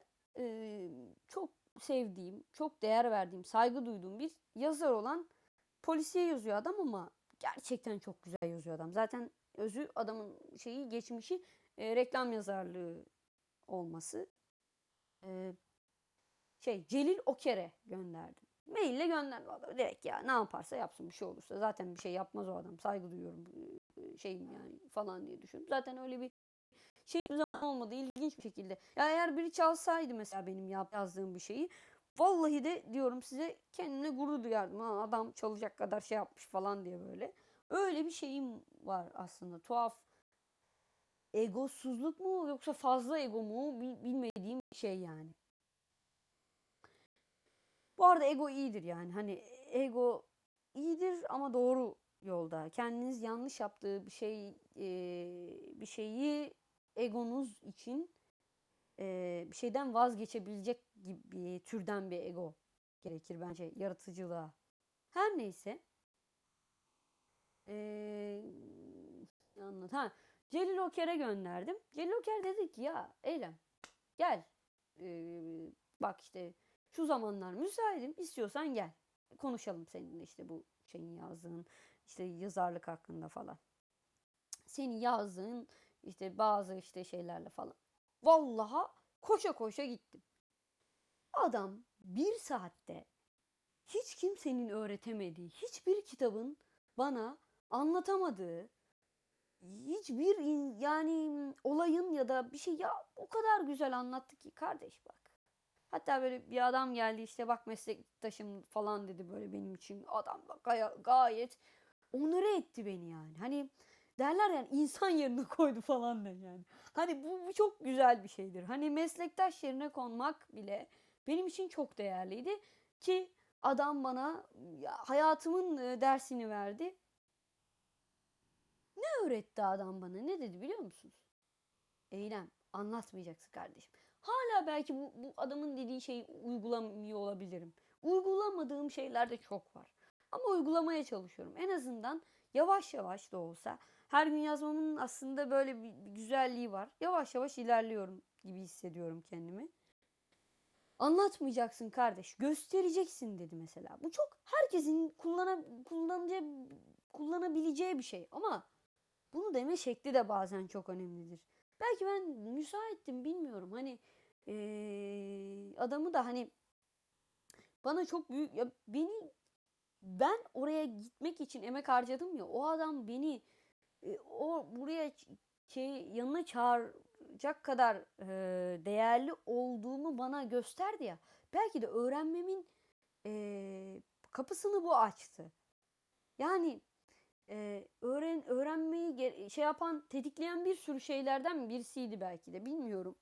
çok sevdiğim, çok değer verdiğim, saygı duyduğum bir yazar olan polisiye yazıyor adam ama gerçekten çok güzel yazıyor adam. Zaten özü adamın şeyi, geçmişi e, reklam yazarlığı olması. E, şey Celil Oker'e gönderdim. Maille gönderdim adam direkt, ya ne yaparsa yapsın, bir şey olursa zaten bir şey yapmaz o adam. Saygı duyuyorum şeyim yani falan diye düşündüm. Zaten öyle bir şey zaman olmadı ilginç bir şekilde. Ya eğer biri çalsaydı mesela benim yazdığım bir şeyi, vallahi de diyorum size kendimle gurur duyardım. Ha, adam çalacak kadar şey yapmış falan diye böyle. Öyle bir şeyim var aslında. Tuhaf egosuzluk mu yoksa fazla ego mu bilmediğim şey yani. Bu arada ego iyidir yani. Hani ego iyidir ama doğru yolda. Kendiniz yanlış yaptığı bir şey e, bir şeyi egonuz için e, bir şeyden vazgeçebilecek gibi türden bir ego gerekir bence yaratıcılığa. Her neyse. Ee, anlat. Ha, Celil Oker'e gönderdim. Celil Oker dedi ki ya Eylem gel ee, bak işte şu zamanlar müsaitim, istiyorsan gel konuşalım seninle işte bu şeyin yazdığın işte yazarlık hakkında falan. Senin yazdığın işte bazı işte şeylerle falan. Vallaha koşa koşa gittim. Adam bir saatte hiç kimsenin öğretemediği, hiçbir kitabın bana anlatamadığı, hiçbir in, yani olayın ya da bir şey ya o kadar güzel anlattı ki kardeş bak. Hatta böyle bir adam geldi işte bak meslektaşım falan dedi böyle benim için. Adam bak gay- gayet onore etti beni yani. Hani derler yani insan yerine koydu falan da yani. Hani bu, bu çok güzel bir şeydir. Hani meslektaş yerine konmak bile benim için çok değerliydi ki adam bana hayatımın dersini verdi. Ne öğretti adam bana? Ne dedi biliyor musunuz? Eylem, anlatmayacaksın kardeşim. Hala belki bu, bu adamın dediği şeyi uygulamıyor olabilirim. Uygulamadığım şeyler de çok var. Ama uygulamaya çalışıyorum. En azından yavaş yavaş da olsa. Her gün yazmamın aslında böyle bir güzelliği var. Yavaş yavaş ilerliyorum gibi hissediyorum kendimi. Anlatmayacaksın kardeş, göstereceksin dedi mesela. Bu çok herkesin kullana, kullanıcı, kullanabileceği bir şey ama bunu deme şekli de bazen çok önemlidir. Belki ben müsaittim bilmiyorum. Hani ee, adamı da hani bana çok büyük, ya beni ben oraya gitmek için emek harcadım ya. O adam beni e, o buraya şey yanına çağır kadar e, değerli olduğumu bana gösterdi ya. Belki de öğrenmemin e, kapısını bu açtı. Yani e, öğren öğrenmeyi ge- şey yapan, tetikleyen bir sürü şeylerden birisiydi belki de, bilmiyorum.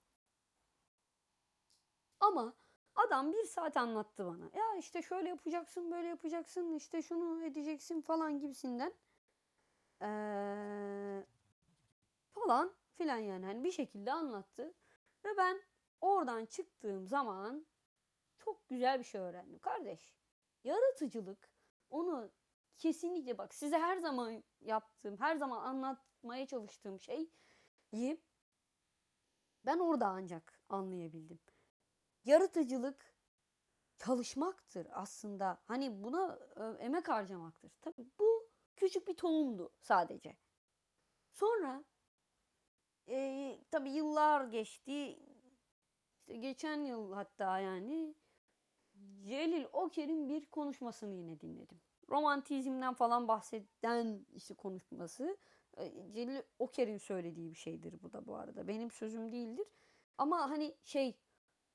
Ama adam bir saat anlattı bana. Ya işte şöyle yapacaksın, böyle yapacaksın, işte şunu edeceksin falan gibisinden. Eee falan filan yani hani bir şekilde anlattı ve ben oradan çıktığım zaman çok güzel bir şey öğrendim. Kardeş, yaratıcılık, onu kesinlikle bak size her zaman yaptığım, her zaman anlatmaya çalıştığım şeyi ben orada ancak anlayabildim. Yaratıcılık çalışmaktır aslında. Hani buna emek harcamaktır. Tabii bu küçük bir tohumdu sadece. Sonra E, tabii yıllar geçti. İşte geçen yıl hatta yani Celil Oker'in bir konuşmasını yine dinledim. Romantizmden falan bahseden işte konuşması. E, Celil Oker'in söylediği bir şeydir bu da bu arada. Benim sözüm değildir. Ama hani şey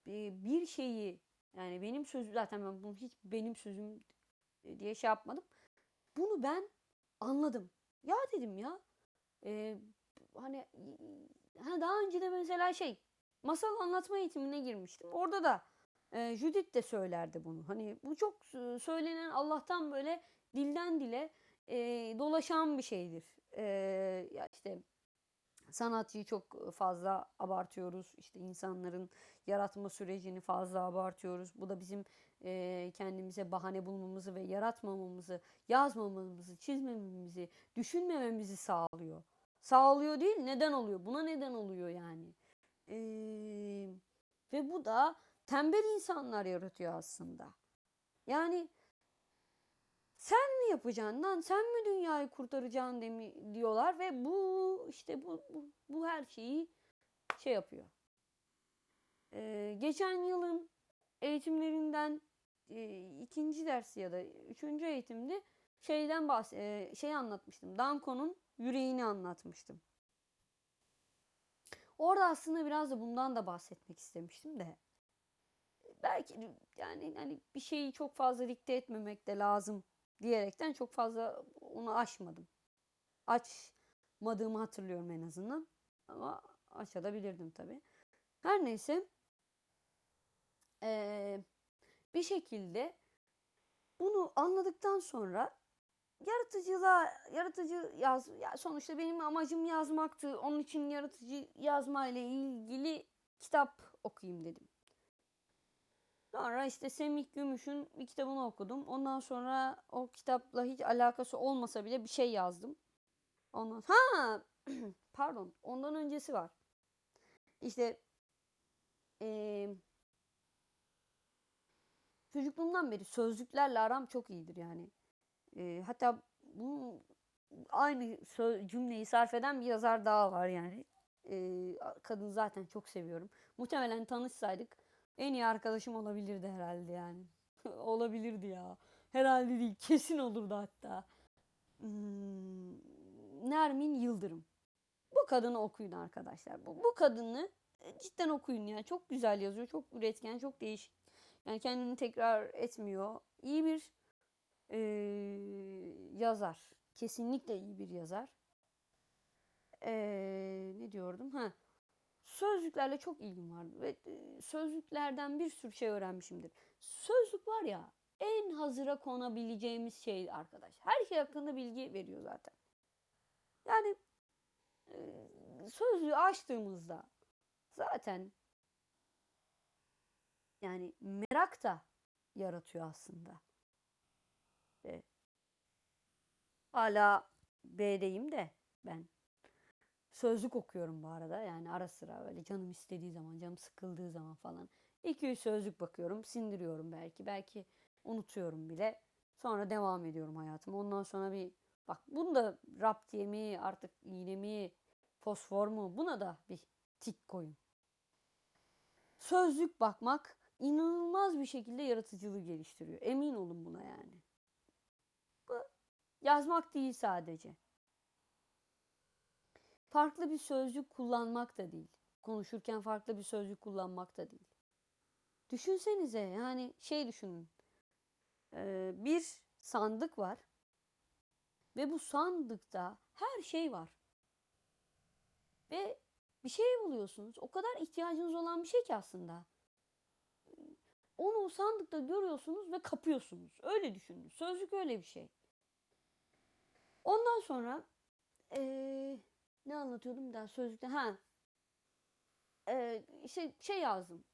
e, bir şeyi yani benim sözüm, zaten ben bunu hiç benim sözüm diye şey yapmadım. Bunu ben anladım. Ya dedim ya eee Hani, hani daha önce de mesela şey masal anlatma eğitimine girmiştim. Orada da E, Judith de söylerdi bunu. Hani bu çok söylenen, Allah'tan böyle dilden dile e, dolaşan bir şeydir. E, ya işte sanatçıyı çok fazla abartıyoruz. İşte insanların yaratma sürecini fazla abartıyoruz. Bu da bizim e, kendimize bahane bulmamızı ve yaratmamamızı, yazmamamızı, çizmememizi, düşünmememizi sağlıyor. Sağlıyor değil, neden oluyor? Buna neden oluyor yani. E, ve bu da tembel insanlar yaratıyor aslında. Yani sen mi yapacaksın lan? Sen mi dünyayı kurtaracaksın demi diyorlar ve bu işte bu bu, bu her şeyi şey yapıyor. Ee, geçen yılın eğitimlerinden e, ikinci dersi ya da üçüncü eğitimde şeyden bahse- e, şey anlatmıştım. Danko'nun yüreğini anlatmıştım. Orada aslında biraz da bundan da bahsetmek istemiştim de. Belki yani hani bir şeyi çok fazla dikte etmemek de lazım diyerekten çok fazla onu aşmadım. Açmadığımı hatırlıyorum en azından. Ama açabilirdim tabii. Her neyse. Ee, bir şekilde bunu anladıktan sonra yaratıcılığa, yaratıcı yaz, ya sonuçta benim amacım yazmaktı. Onun için yaratıcı yazmayla ilgili kitap okuyayım dedim. Sonra işte Semih Gümüş'ün bir kitabını okudum. Ondan sonra o kitapla hiç alakası olmasa bile bir şey yazdım. Ondan ha pardon, ondan öncesi var. İşte e, çocukluğumdan beri sözlüklerle aram çok iyidir yani. E, hatta bu aynı söz, cümleyi sarf eden bir yazar daha var yani. E, kadını zaten çok seviyorum. Muhtemelen tanışsaydık en iyi arkadaşım olabilirdi herhalde yani. Olabilirdi ya. Herhalde değil. Kesin olurdu hatta. Hmm, Nermin Yıldırım. Bu kadını okuyun arkadaşlar. Bu, bu kadını cidden okuyun ya. Çok güzel yazıyor. Çok üretken. Çok değişik. Yani kendini tekrar etmiyor. İyi bir e, yazar. Kesinlikle iyi bir yazar. E, ne diyordum? Ha. Sözlüklerle çok ilgim vardı ve sözlüklerden bir sürü şey öğrenmişimdir. Sözlük var ya, en hazıra konabileceğimiz şey arkadaş. Her şey hakkında bilgi veriyor zaten. Yani sözlüğü açtığımızda zaten yani merak da yaratıyor aslında. Ve hala B'deyim de ben. Sözlük okuyorum bu arada yani ara sıra böyle canım istediği zaman, canım sıkıldığı zaman falan. iki yüz sözlük bakıyorum, sindiriyorum belki, belki unutuyorum bile. Sonra devam ediyorum hayatıma. Ondan sonra bir bak bunu da raptiye mi artık, iğne mi, fosfor mu, buna da bir tik koyun. Sözlük bakmak inanılmaz bir şekilde yaratıcılığı geliştiriyor. Emin olun buna yani. Bu yazmak değil sadece. Farklı bir sözcük kullanmak da değil. Konuşurken farklı bir sözcük kullanmak da değil. Düşünsenize yani şey düşünün. Ee, bir sandık var. Ve bu sandıkta her şey var. Ve bir şey buluyorsunuz. O kadar ihtiyacınız olan bir şey ki aslında. Onu o sandıkta görüyorsunuz ve kapıyorsunuz. Öyle düşünün. Sözlük öyle bir şey. Ondan sonra... Ee, Ne anlatıyordum daha sözlükte? Ha, ee, işte şey yazdım.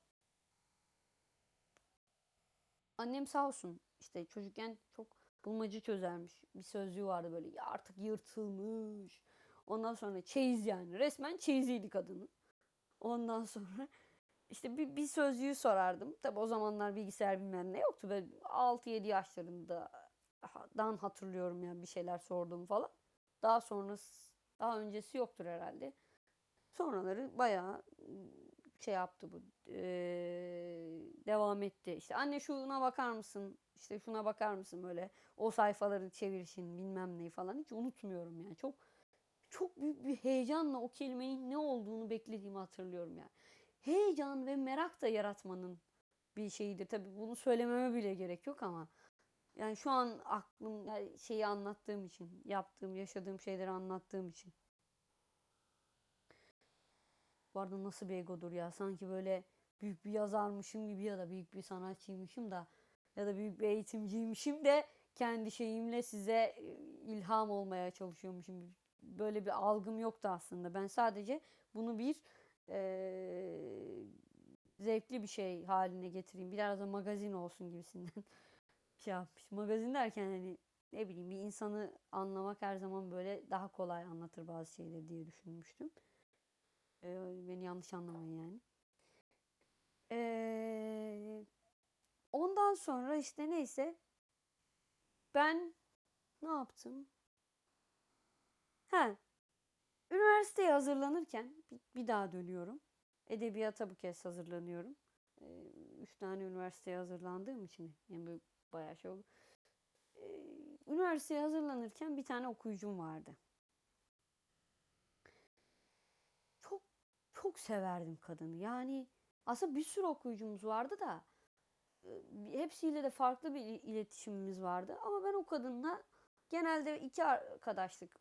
Annem sağ olsun işte çocukken çok bulmacı çözermiş. Bir sözlüğü vardı böyle ya artık yırtılmış. Ondan sonra çeyiz yani resmen çeyiziydi kadının. Ondan sonra işte bir, bir sözlüğü sorardım. Tabi o zamanlar bilgisayar bilmem ne yoktu. Böyle altı yedi yaşlarımdan hatırlıyorum yani bir şeyler sordum falan. Daha sonra... Daha öncesi yoktur herhalde. Sonraları bayağı şey yaptı bu. Ee, devam etti. İşte anne şuna bakar mısın? İşte şuna bakar mısın böyle? O sayfaları çevirişin bilmem neyi falan. Hiç unutmuyorum yani. Çok çok büyük bir heyecanla o kelimenin ne olduğunu beklediğimi hatırlıyorum yani. Heyecan ve merak da yaratmanın bir şeyidir. Tabii bunu söylememe bile gerek yok ama. Yani şu an aklım yani şeyi anlattığım için, yaptığım, yaşadığım şeyleri anlattığım için. Bu arada nasıl bir egodur ya. Sanki böyle büyük bir yazarmışım gibi ya da büyük bir sanatçıymışım da ya da büyük bir eğitimciymişim de kendi şeyimle size ilham olmaya çalışıyormuşum. Böyle bir algım yoktu aslında. Ben sadece bunu bir e, zevkli bir şey haline getireyim. Biraz da magazin olsun gibisinden şey yapmış. Magazin derken hani ne bileyim, bir insanı anlamak her zaman böyle daha kolay anlatır bazı şeyleri diye düşünmüştüm. E, beni yanlış anlamayın yani. E, ondan sonra işte neyse ben ne yaptım? Ha, üniversiteye hazırlanırken bir daha dönüyorum. Edebiyata bu kez hazırlanıyorum. E, üç tane üniversiteye hazırlandığım için yani böyle bayağı şey oldu. E, üniversiteye hazırlanırken bir tane okuyucum vardı. Çok çok severdim kadını. Yani aslında bir sürü okuyucumuz vardı da e, hepsiyle de farklı bir iletişimimiz vardı. Ama ben o kadınla genelde iki arkadaşlık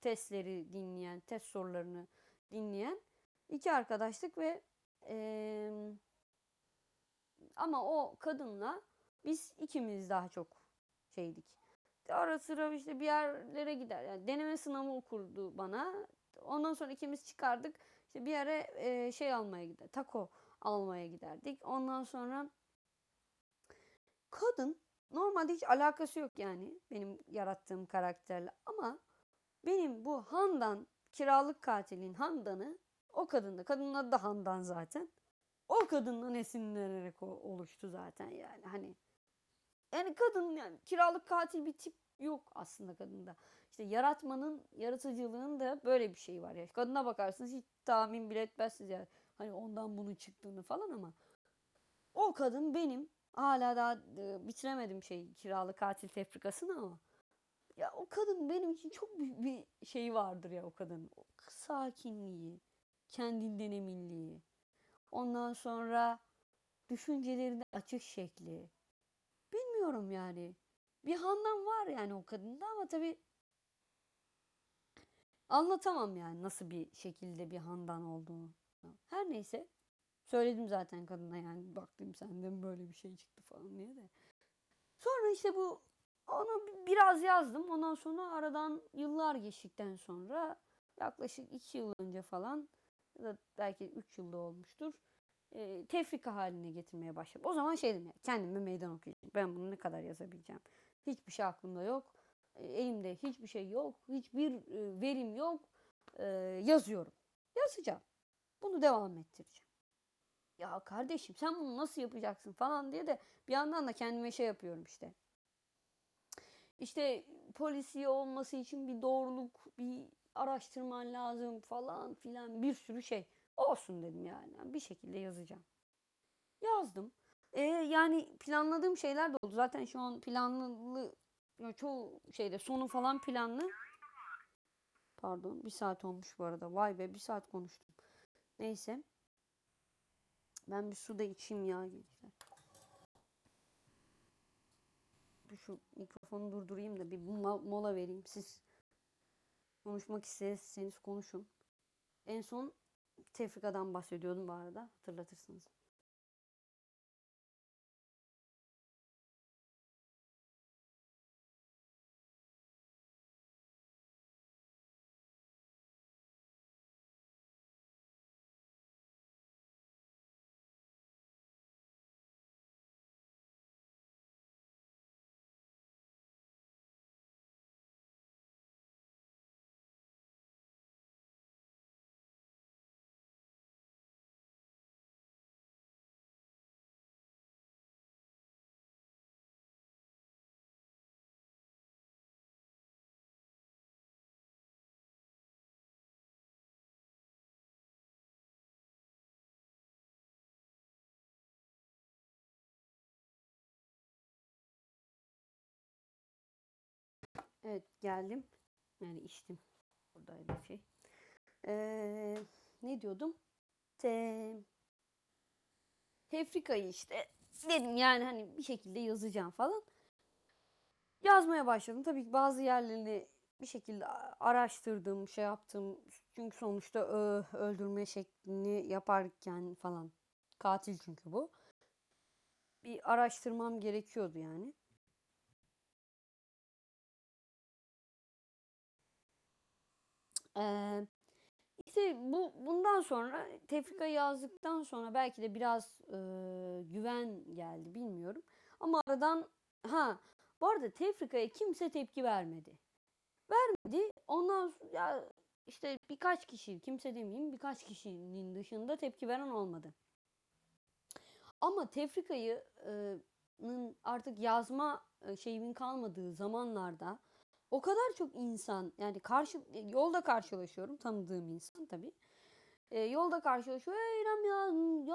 testleri dinleyen, test sorularını dinleyen iki arkadaşlık ve e, ama o kadınla biz ikimiz daha çok şeydik. Ara sıra işte bir yerlere gider. Yani deneme sınavı okurdu bana. Ondan sonra ikimiz çıkardık. İşte bir yere e, şey almaya gider. Taco almaya giderdik. Ondan sonra kadın normalde hiç alakası yok yani benim yarattığım karakterle. Ama benim bu Handan, kiralık katilin Handan'ı o kadınla, kadının adı da Handan zaten. O kadından esinlenerek oluştu zaten yani. Hani yani kadın yani kiralık katil bir tip yok aslında kadında. İşte yaratmanın, yaratıcılığın da böyle bir şeyi var ya. Kadına bakarsınız hiç tahmin bile etmezsiniz yani. Hani ondan bunun çıktığını falan ama o kadın benim hala daha e, bitiremedim şey kiralık katil tefrikasını ama ya o kadın benim için çok büyük bir şey vardır ya o kadının. O sakinliği, kendinden eminliği. Ondan sonra düşüncelerinde açık şekli. Bilmiyorum yani. Bir Handan var yani o kadında ama tabii anlatamam yani nasıl bir şekilde bir Handan olduğunu. Her neyse. Söyledim zaten kadına yani baktım senden böyle bir şey çıktı falan diye de. Sonra işte bu onu biraz yazdım. Ondan sonra aradan yıllar geçtikten sonra yaklaşık iki yıl önce falan ya da belki üç yılda olmuştur. E, tefrika haline getirmeye başladım. O zaman şey dedim ya, kendime meydan okuyacağım. Ben bunu ne kadar yazabileceğim. Hiçbir şey aklımda yok. E, elimde hiçbir şey yok. Hiçbir e, verim yok. E, yazıyorum. Yazacağım. Bunu devam ettireceğim. Ya kardeşim sen bunu nasıl yapacaksın falan diye de bir yandan da kendime şey yapıyorum işte. İşte polisiye olması için bir doğruluk, bir araştırman lazım falan filan bir sürü şey. Olsun dedim yani. Bir şekilde yazacağım. Yazdım. Ee, yani planladığım şeyler de oldu. Zaten şu an planlı, çoğu şeyde sonu falan planlı. Pardon bir saat olmuş bu arada. Vay be bir saat konuştum. Neyse. Ben bir su da içeyim ya gençler. Şu mikrofonu durdurayım da bir mola vereyim. Siz konuşmak isterseniz konuşun. En son tefrikadan bahsediyordum bu arada. Hatırlatırsınız. Evet geldim. Yani içtim. Buradaydı şey. Ee, ne diyordum? Te... Tefrikayı işte dedim yani hani bir şekilde yazacağım falan. Yazmaya başladım. Tabii ki bazı yerlerini bir şekilde araştırdım, şey yaptım. Çünkü sonuçta ö, öldürme şeklini yaparken falan Katil çünkü bu. Bir araştırmam gerekiyordu yani. Ee, işte bu bundan sonra tefrika yazdıktan sonra belki de biraz e, güven geldi, bilmiyorum. Ama aradan ha bu arada tefrikaya kimse tepki vermedi. Vermedi. Ondan sonra ya işte birkaç kişi, kimse demeyeyim, birkaç kişinin dışında tepki veren olmadı. Ama tefrikayı'nın artık yazma şeyimin kalmadığı zamanlarda o kadar çok insan, yani karşı yolda karşılaşıyorum, tanıdığım insan tabii. E, yolda karşılaşıyor. Ey İrem ya,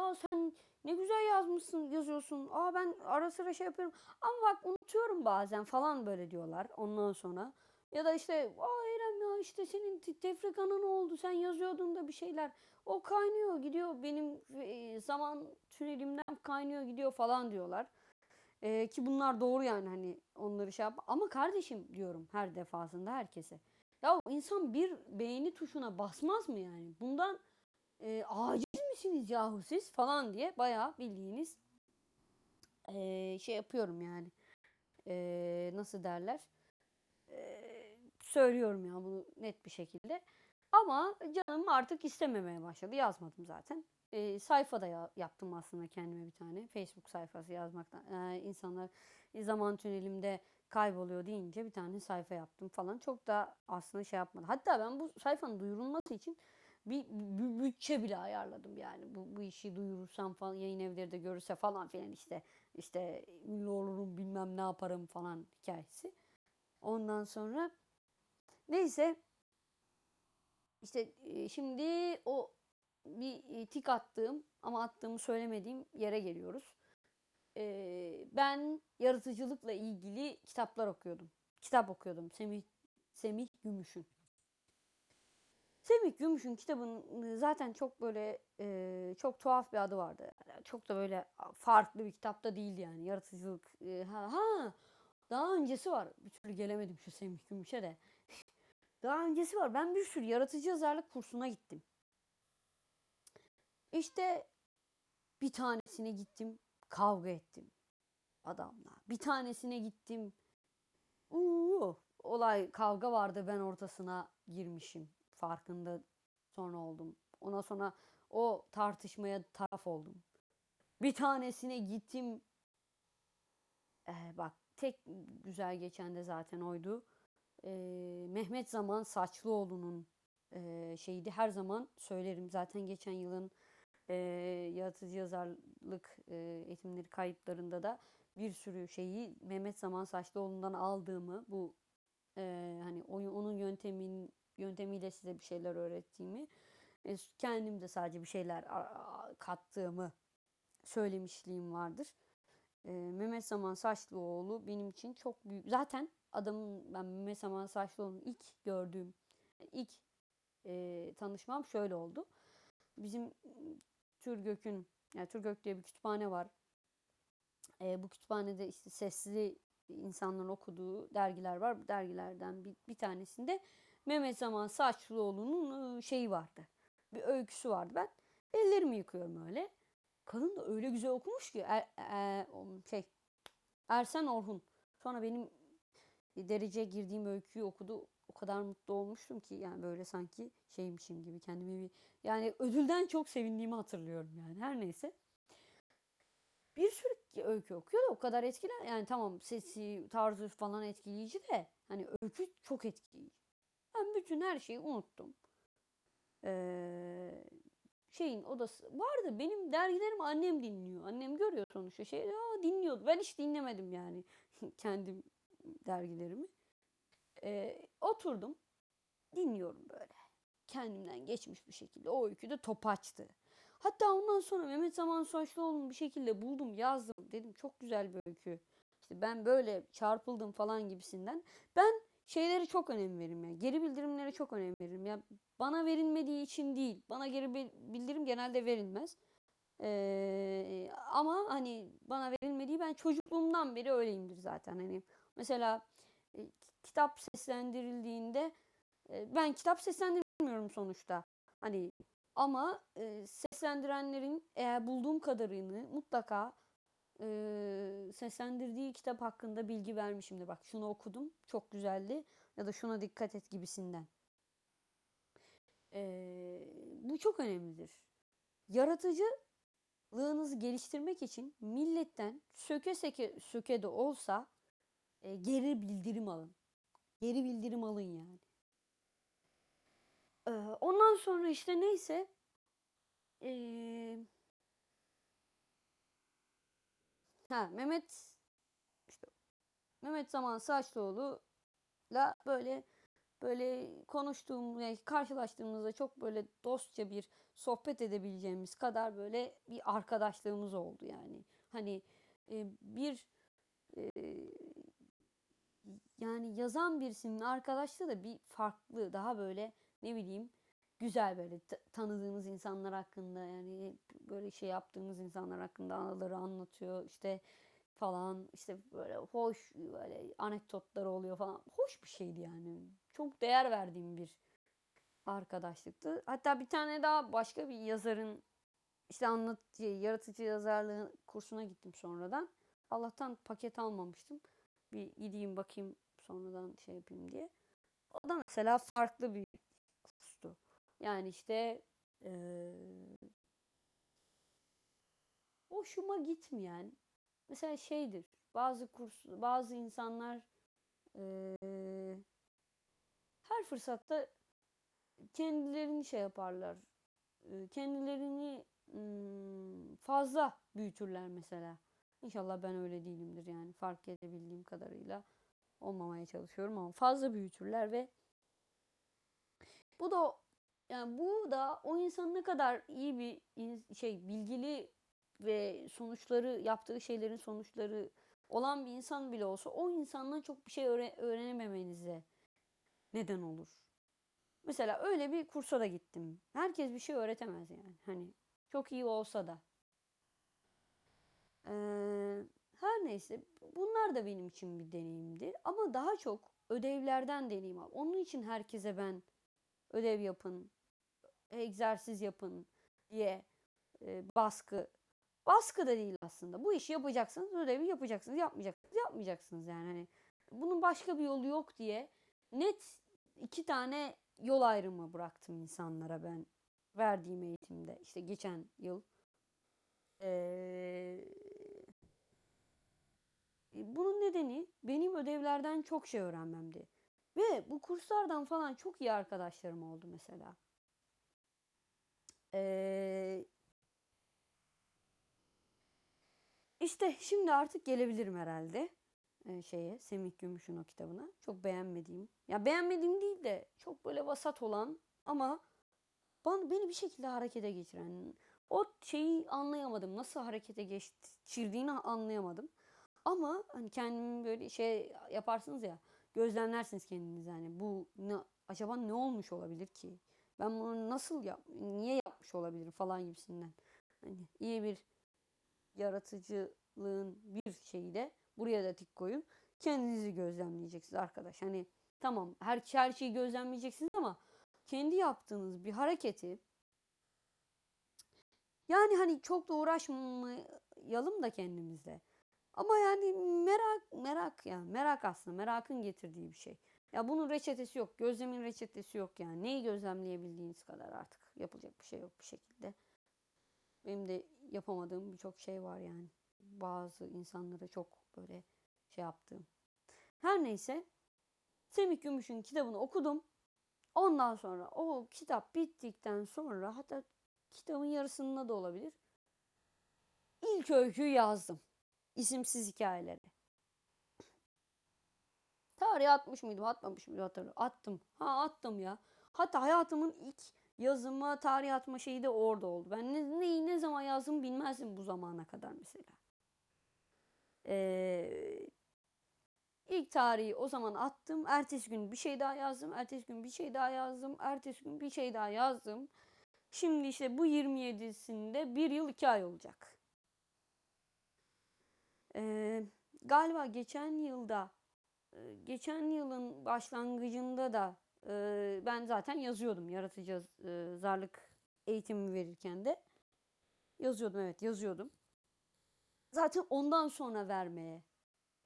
ya sen ne güzel yazmışsın, yazıyorsun. Aa ben ara sıra şey yapıyorum. Ama bak unutuyorum bazen falan böyle diyorlar ondan sonra. Ya da işte aa İrem ya işte senin tefrikana ne oldu? Sen yazıyordun da bir şeyler. O kaynıyor gidiyor, benim e, zaman tünelimden kaynıyor gidiyor falan diyorlar. E, ki bunlar doğru yani, hani onları şey yap. Ama kardeşim diyorum her defasında herkese. Ya insan bir beğeni tuşuna basmaz mı yani? Bundan e, aciz misiniz yahu siz falan diye bayağı bildiğiniz e, şey yapıyorum yani. E, nasıl derler? E, söylüyorum ya bunu net bir şekilde. Ama canım artık istememeye başladı. Yazmadım zaten. E, sayfada ya, yaptım aslında kendime bir tane. Facebook sayfası yazmaktan. E, insanlar zaman tünelimde kayboluyor deyince bir tane sayfa yaptım falan. Çok da aslında şey yapmadım. Hatta ben bu sayfanın duyurulması için bir bütçe bile ayarladım yani. Bu, bu işi duyurursam falan, yayın evleri de görürse falan filan işte. İşte ünlü olurum bilmem ne yaparım falan hikayesi. Ondan sonra neyse işte şimdi o bir tik attığım ama attığımı söylemediğim yere geliyoruz. Ben yaratıcılıkla ilgili kitaplar okuyordum. Kitap okuyordum. Semih, Semih Gümüş'ün. Semih Gümüş'ün kitabının zaten çok böyle çok tuhaf bir adı vardı. Çok da böyle farklı bir kitap da değildi yani. Yaratıcılık. Ha, ha. Daha öncesi var. Bir türlü gelemedim şu Semih Gümüş'e de. Daha öncesi var. Ben bir sürü yaratıcı yazarlık kursuna gittim. İşte bir tanesine gittim. Kavga ettim adamla. Bir tanesine gittim. Uuu, olay kavga vardı, ben ortasına girmişim. Farkında sonra oldum. Ondan sonra o tartışmaya taraf oldum. Bir tanesine gittim. Ee, bak tek güzel geçen de zaten oydu. Ee, Mehmet Zaman Saçlıoğlu'nun e, şeydi. Her zaman söylerim zaten, geçen yılın E, yaratıcı yazarlık e, eğitimleri kayıtlarında da bir sürü şeyi Mehmet Zaman Saçlıoğlu'ndan aldığımı, bu e, hani onun yöntemin yöntemiyle size bir şeyler öğrettiğimi, e, kendim de sadece bir şeyler a- a- kattığımı söylemişliğim vardır. E, Mehmet Zaman Saçlıoğlu benim için çok büyük. Zaten adamın, ben Mehmet Zaman Saçlıoğlu'nu ilk gördüğüm, ilk e, tanışmam şöyle oldu. Bizim Türgök'ün, yani Türgök diye bir kütüphane var. E, bu kütüphanede işte sesli insanların okuduğu dergiler var. Bu dergilerden bir, bir tanesinde Mehmet Zaman Saçlıoğlu'nun şeyi vardı. Bir öyküsü vardı. Ben ellerimi yıkıyorum öyle. Kadın da öyle güzel okumuş ki er, er, şey Ersen Orhun. Sonra benim dereceye girdiğim öyküyü okudu. O kadar mutlu olmuştum ki yani böyle sanki şeymişim gibi kendimi bir, yani ödülden çok sevindiğimi hatırlıyorum yani, her neyse. Bir sürü öykü okuyor da o kadar etkilen, yani tamam sesi, tarzı falan etkileyici de hani öykü çok etkileyici. Ben bütün her şeyi unuttum. Ee, şeyin odası vardı, benim dergilerim annem dinliyor. Annem görüyor sonuçta şey, aa, dinliyordu. Ben hiç dinlemedim yani kendim dergilerimi. Ee, oturdum, dinliyorum böyle. Kendimden geçmiş bir şekilde. O öykü de Topaç'tı. Hatta ondan sonra Mehmet Zaman Saçlıoğlu'nu bir şekilde buldum, yazdım. Dedim çok güzel bir öykü. İşte ben böyle çarpıldım falan gibisinden. Ben şeylere çok önem veririm ya. Geri bildirimlere çok önem veririm ya. Bana verilmediği için değil. Bana geri bildirim genelde verilmez. Ee, ama hani bana verilmediği, ben çocukluğumdan beri öyleyimdir zaten. Hani mesela kitap seslendirildiğinde, ben kitap seslendirmiyorum sonuçta. Hani Ama e, seslendirenlerin eğer bulduğum kadarını mutlaka e, seslendirdiği kitap hakkında bilgi vermişimdir. Bak şunu okudum, çok güzeldi ya da şuna dikkat et gibisinden. E, bu çok önemlidir. Yaratıcılığınızı geliştirmek için milletten söke söke, söke de olsa e, geri bildirim alın. Geri bildirim alın yani. Ondan sonra işte neyse ee... ha Mehmet işte Mehmet Zaman Saçlıoğlu'la böyle böyle konuştuğum yani karşılaştığımızda çok böyle dostça bir sohbet edebileceğimiz kadar böyle bir arkadaşlığımız oldu yani. Hani e, bir e, yani yazan birisinin arkadaşlığı da bir farklı, daha böyle ne bileyim güzel, böyle t- tanıdığımız insanlar hakkında, yani böyle şey yaptığımız insanlar hakkında anıları anlatıyor işte falan, işte böyle hoş böyle anekdotlar oluyor falan. Hoş bir şeydi yani. Çok değer verdiğim bir arkadaşlıktı. Hatta bir tane daha başka bir yazarın işte anlatıcı, yaratıcı yazarlığı kursuna gittim sonradan. Allah'tan paket almamıştım. Bir gideyim bakayım sonradan şey yapayım diye. O da mesela farklı bir kustu. Yani işte ee, hoşuma gitmeyen mesela şeydir. Bazı kurs, bazı insanlar ee, her fırsatta kendilerini şey yaparlar. E, kendilerini hmm, fazla büyütürler mesela. İnşallah ben öyle değilimdir yani. Fark edebildiğim kadarıyla olmamaya çalışıyorum ama fazla büyütürler ve bu da yani bu da o insan ne kadar iyi bir şey, bilgili ve sonuçları, yaptığı şeylerin sonuçları olan bir insan bile olsa o insandan çok bir şey öğren- öğrenememenize neden olur. Mesela öyle bir kursa da gittim. Herkes bir şey öğretemez yani. Hani çok iyi olsa da. Ee, her neyse bunlar da benim için bir deneyimdi. Ama daha çok ödevlerden deneyim aldım. Onun için herkese ben ödev yapın, egzersiz yapın diye e, baskı. Baskı da değil aslında. Bu işi yapacaksınız, ödevi yapacaksınız, yapmayacaksınız, yapmayacaksınız yani. Hani bunun başka bir yolu yok diye net iki tane yol ayrımı bıraktım insanlara ben verdiğim eğitimde. İşte geçen yıl. Ee, bunun nedeni benim ödevlerden çok şey öğrenmemdi. Ve bu kurslardan falan çok iyi arkadaşlarım oldu mesela. Ee, işte şimdi artık gelebilirim herhalde ee, şeye, Semih Gümüş'ün o kitabına. Çok beğenmediğim, ya beğenmediğim değil de çok böyle vasat olan ama bana, beni bir şekilde harekete geçiren, o şeyi anlayamadım. Nasıl harekete geçirdiğini anlayamadım. Ama hani kendimi böyle şey yaparsınız ya, gözlemlersiniz kendinizi yani, bu ne, acaba ne olmuş olabilir ki? Ben bunu nasıl yap, niye yapmış olabilirim falan gibisinden. Hani iyi bir yaratıcılığın bir şeyi de buraya da tik koyun. Kendinizi gözlemleyeceksiniz arkadaş. Hani tamam her, her şeyi gözlemleyeceksiniz ama kendi yaptığınız bir hareketi, yani hani çok da uğraşmayalım da kendimizle. Ama yani merak, merak ya. Merak aslında. Merakın getirdiği bir şey. Ya bunun reçetesi yok. Gözlemin reçetesi yok yani. Neyi gözlemleyebildiğiniz kadar artık. Yapılacak bir şey yok bir şekilde. Benim de yapamadığım birçok şey var yani. Bazı insanlara çok böyle şey yaptığım. Her neyse. Semih Gümüş'ün kitabını okudum. Ondan sonra o kitap bittikten sonra, hatta kitabın yarısında da olabilir, İlk öyküyü yazdım. İsimsiz hikayeleri. Tarihe atmış mıydım, atmamış mıydım hatırlıyorum. Attım. Ha attım ya. Hatta hayatımın ilk yazıma, tarih atma şeyi de orada oldu. Ben ne, neyi ne zaman yazdım bilmezdim bu zamana kadar mesela. Ee, ilk tarihi o zaman attım. Ertesi gün bir şey daha yazdım. Ertesi gün bir şey daha yazdım. Ertesi gün bir şey daha yazdım. Şimdi işte bu yirmi yedisinde bir yıl iki ay olacak. Ee, galiba geçen yılda, geçen yılın başlangıcında da e, ben zaten yazıyordum. Yaratıcı yazarlık eğitimi verirken de yazıyordum, evet yazıyordum. Zaten ondan sonra vermeye,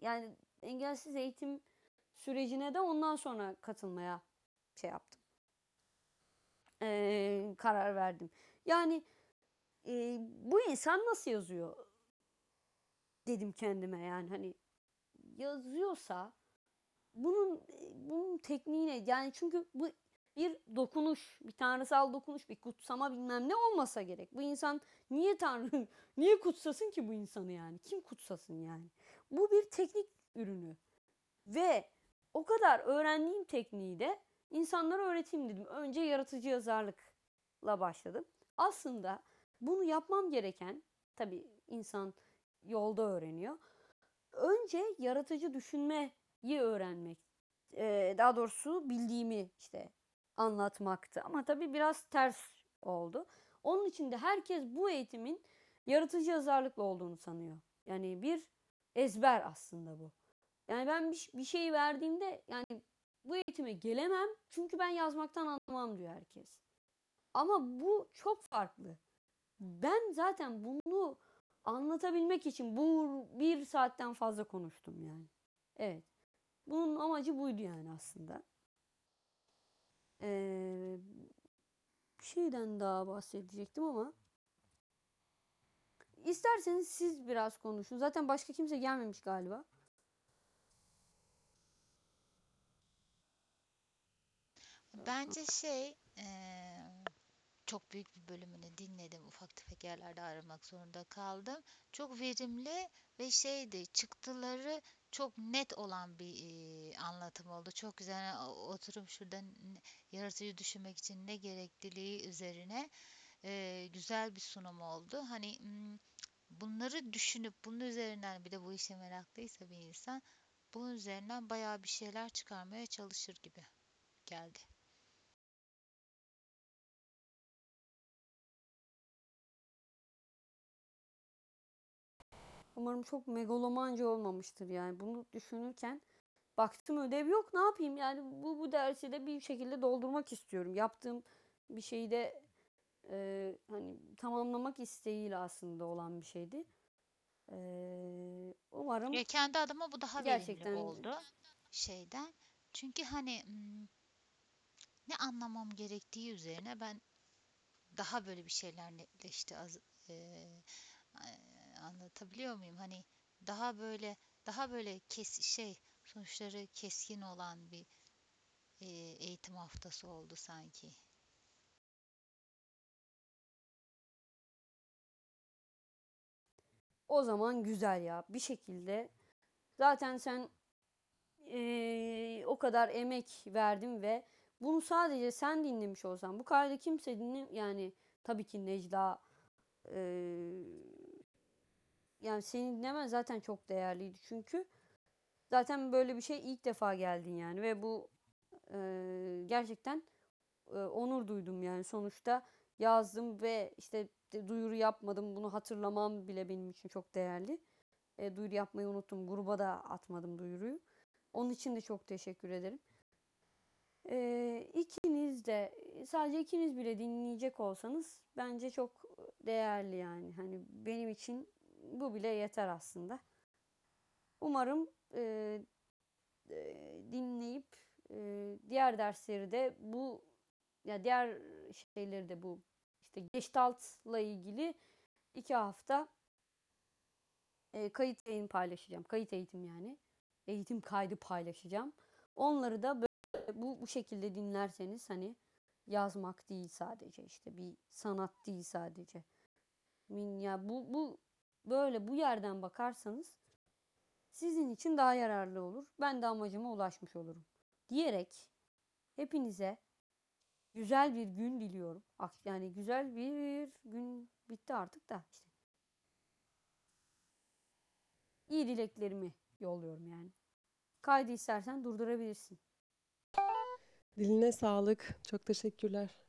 yani engelsiz eğitim sürecine de ondan sonra katılmaya şey yaptım. Ee, karar verdim. Yani e, bu insan nasıl yazıyor dedim kendime, yani hani yazıyorsa bunun bunun tekniğine, yani çünkü bu bir dokunuş, bir tanrısal dokunuş, bir kutsama bilmem ne olmasa gerek. Bu insan niye tanrı, niye kutsasın ki bu insanı yani? Kim kutsasın yani? Bu bir teknik ürünü. Ve o kadar öğrendiğim tekniği de insanlara öğreteyim dedim. Önce yaratıcı yazarlıkla başladım. Aslında bunu yapmam gereken, tabii insan yolda öğreniyor. Önce yaratıcı düşünmeyi öğrenmek, daha doğrusu bildiğimi işte anlatmaktı. Ama tabii biraz ters oldu. Onun için de herkes bu eğitimin yaratıcı yazarlıkla olduğunu sanıyor. Yani bir ezber aslında bu. Yani ben bir şey verdiğimde, yani bu eğitime gelemem çünkü ben yazmaktan anlamam diyor herkes. Ama bu çok farklı. Ben zaten bunu anlatabilmek için bu bir saatten fazla konuştum yani. Evet. Bunun amacı buydu yani aslında. Ee, bir şeyden daha bahsedecektim ama isterseniz siz biraz konuşun. Zaten başka kimse gelmemiş galiba. Bence şey e, çok büyük bir bölümünü dinledim. Ufak tefek yerlerde aramak zorunda kaldım. Çok verimli ve şeydi, çıktıları çok net olan bir e, anlatım oldu. Çok güzel oturup şuradan yaratıcı düşünmek için ne gerekliliği üzerine e, güzel bir sunum oldu. Hani bunları düşünüp bunun üzerinden, bir de bu işe meraklıysa bir insan bunun üzerinden bayağı bir şeyler çıkarmaya çalışır gibi geldi. Umarım çok megalomanca olmamıştır yani. Bunu düşünürken baktım ödev yok, ne yapayım yani, bu bu dersi de bir şekilde doldurmak istiyorum. Yaptığım bir şeyi de e, hani tamamlamak isteğiyle aslında olan bir şeydi. E, umarım ya, kendi adıma bu daha verimli oldu şeyden. Çünkü hani ne anlamam gerektiği üzerine ben daha böyle bir şeyler netleşti. Az, e, anlatabiliyor muyum? Hani daha böyle daha böyle kes şey sonuçları keskin olan bir e, eğitim haftası oldu sanki. O zaman güzel ya. Bir şekilde zaten sen e, o kadar emek verdin ve bunu sadece sen dinlemiş olsan, bu kaydı kimse dinle, yani tabii ki Necla e, yani seni dinlemen zaten çok değerliydi. Çünkü zaten böyle bir şey ilk defa geldin yani. Ve bu e, gerçekten e, onur duydum yani. Sonuçta yazdım ve işte duyuru yapmadım. Bunu hatırlamam bile benim için çok değerli. E, duyuru yapmayı unuttum. Gruba da atmadım duyuruyu. Onun için de çok teşekkür ederim. E, ikiniz de, sadece ikiniz bile dinleyecek olsanız bence çok değerli yani. Hani benim için bu bile yeter aslında. Umarım e, e, dinleyip e, diğer dersleri de bu, ya diğer şeyleri de bu işte Gestalt'la ilgili iki hafta e, kayıt yayın paylaşacağım. Kayıt eğitim yani. Eğitim kaydı paylaşacağım. Onları da böyle, bu bu şekilde dinlerseniz, hani yazmak değil sadece, işte bir sanat değil sadece. Ya bu bu böyle bu yerden bakarsanız sizin için daha yararlı olur. Ben de amacıma ulaşmış olurum. Diyerek hepinize güzel bir gün diliyorum. Yani güzel bir gün bitti artık da işte. İyi dileklerimi yolluyorum yani. Kaydı istersen durdurabilirsin. Diline sağlık. Çok teşekkürler.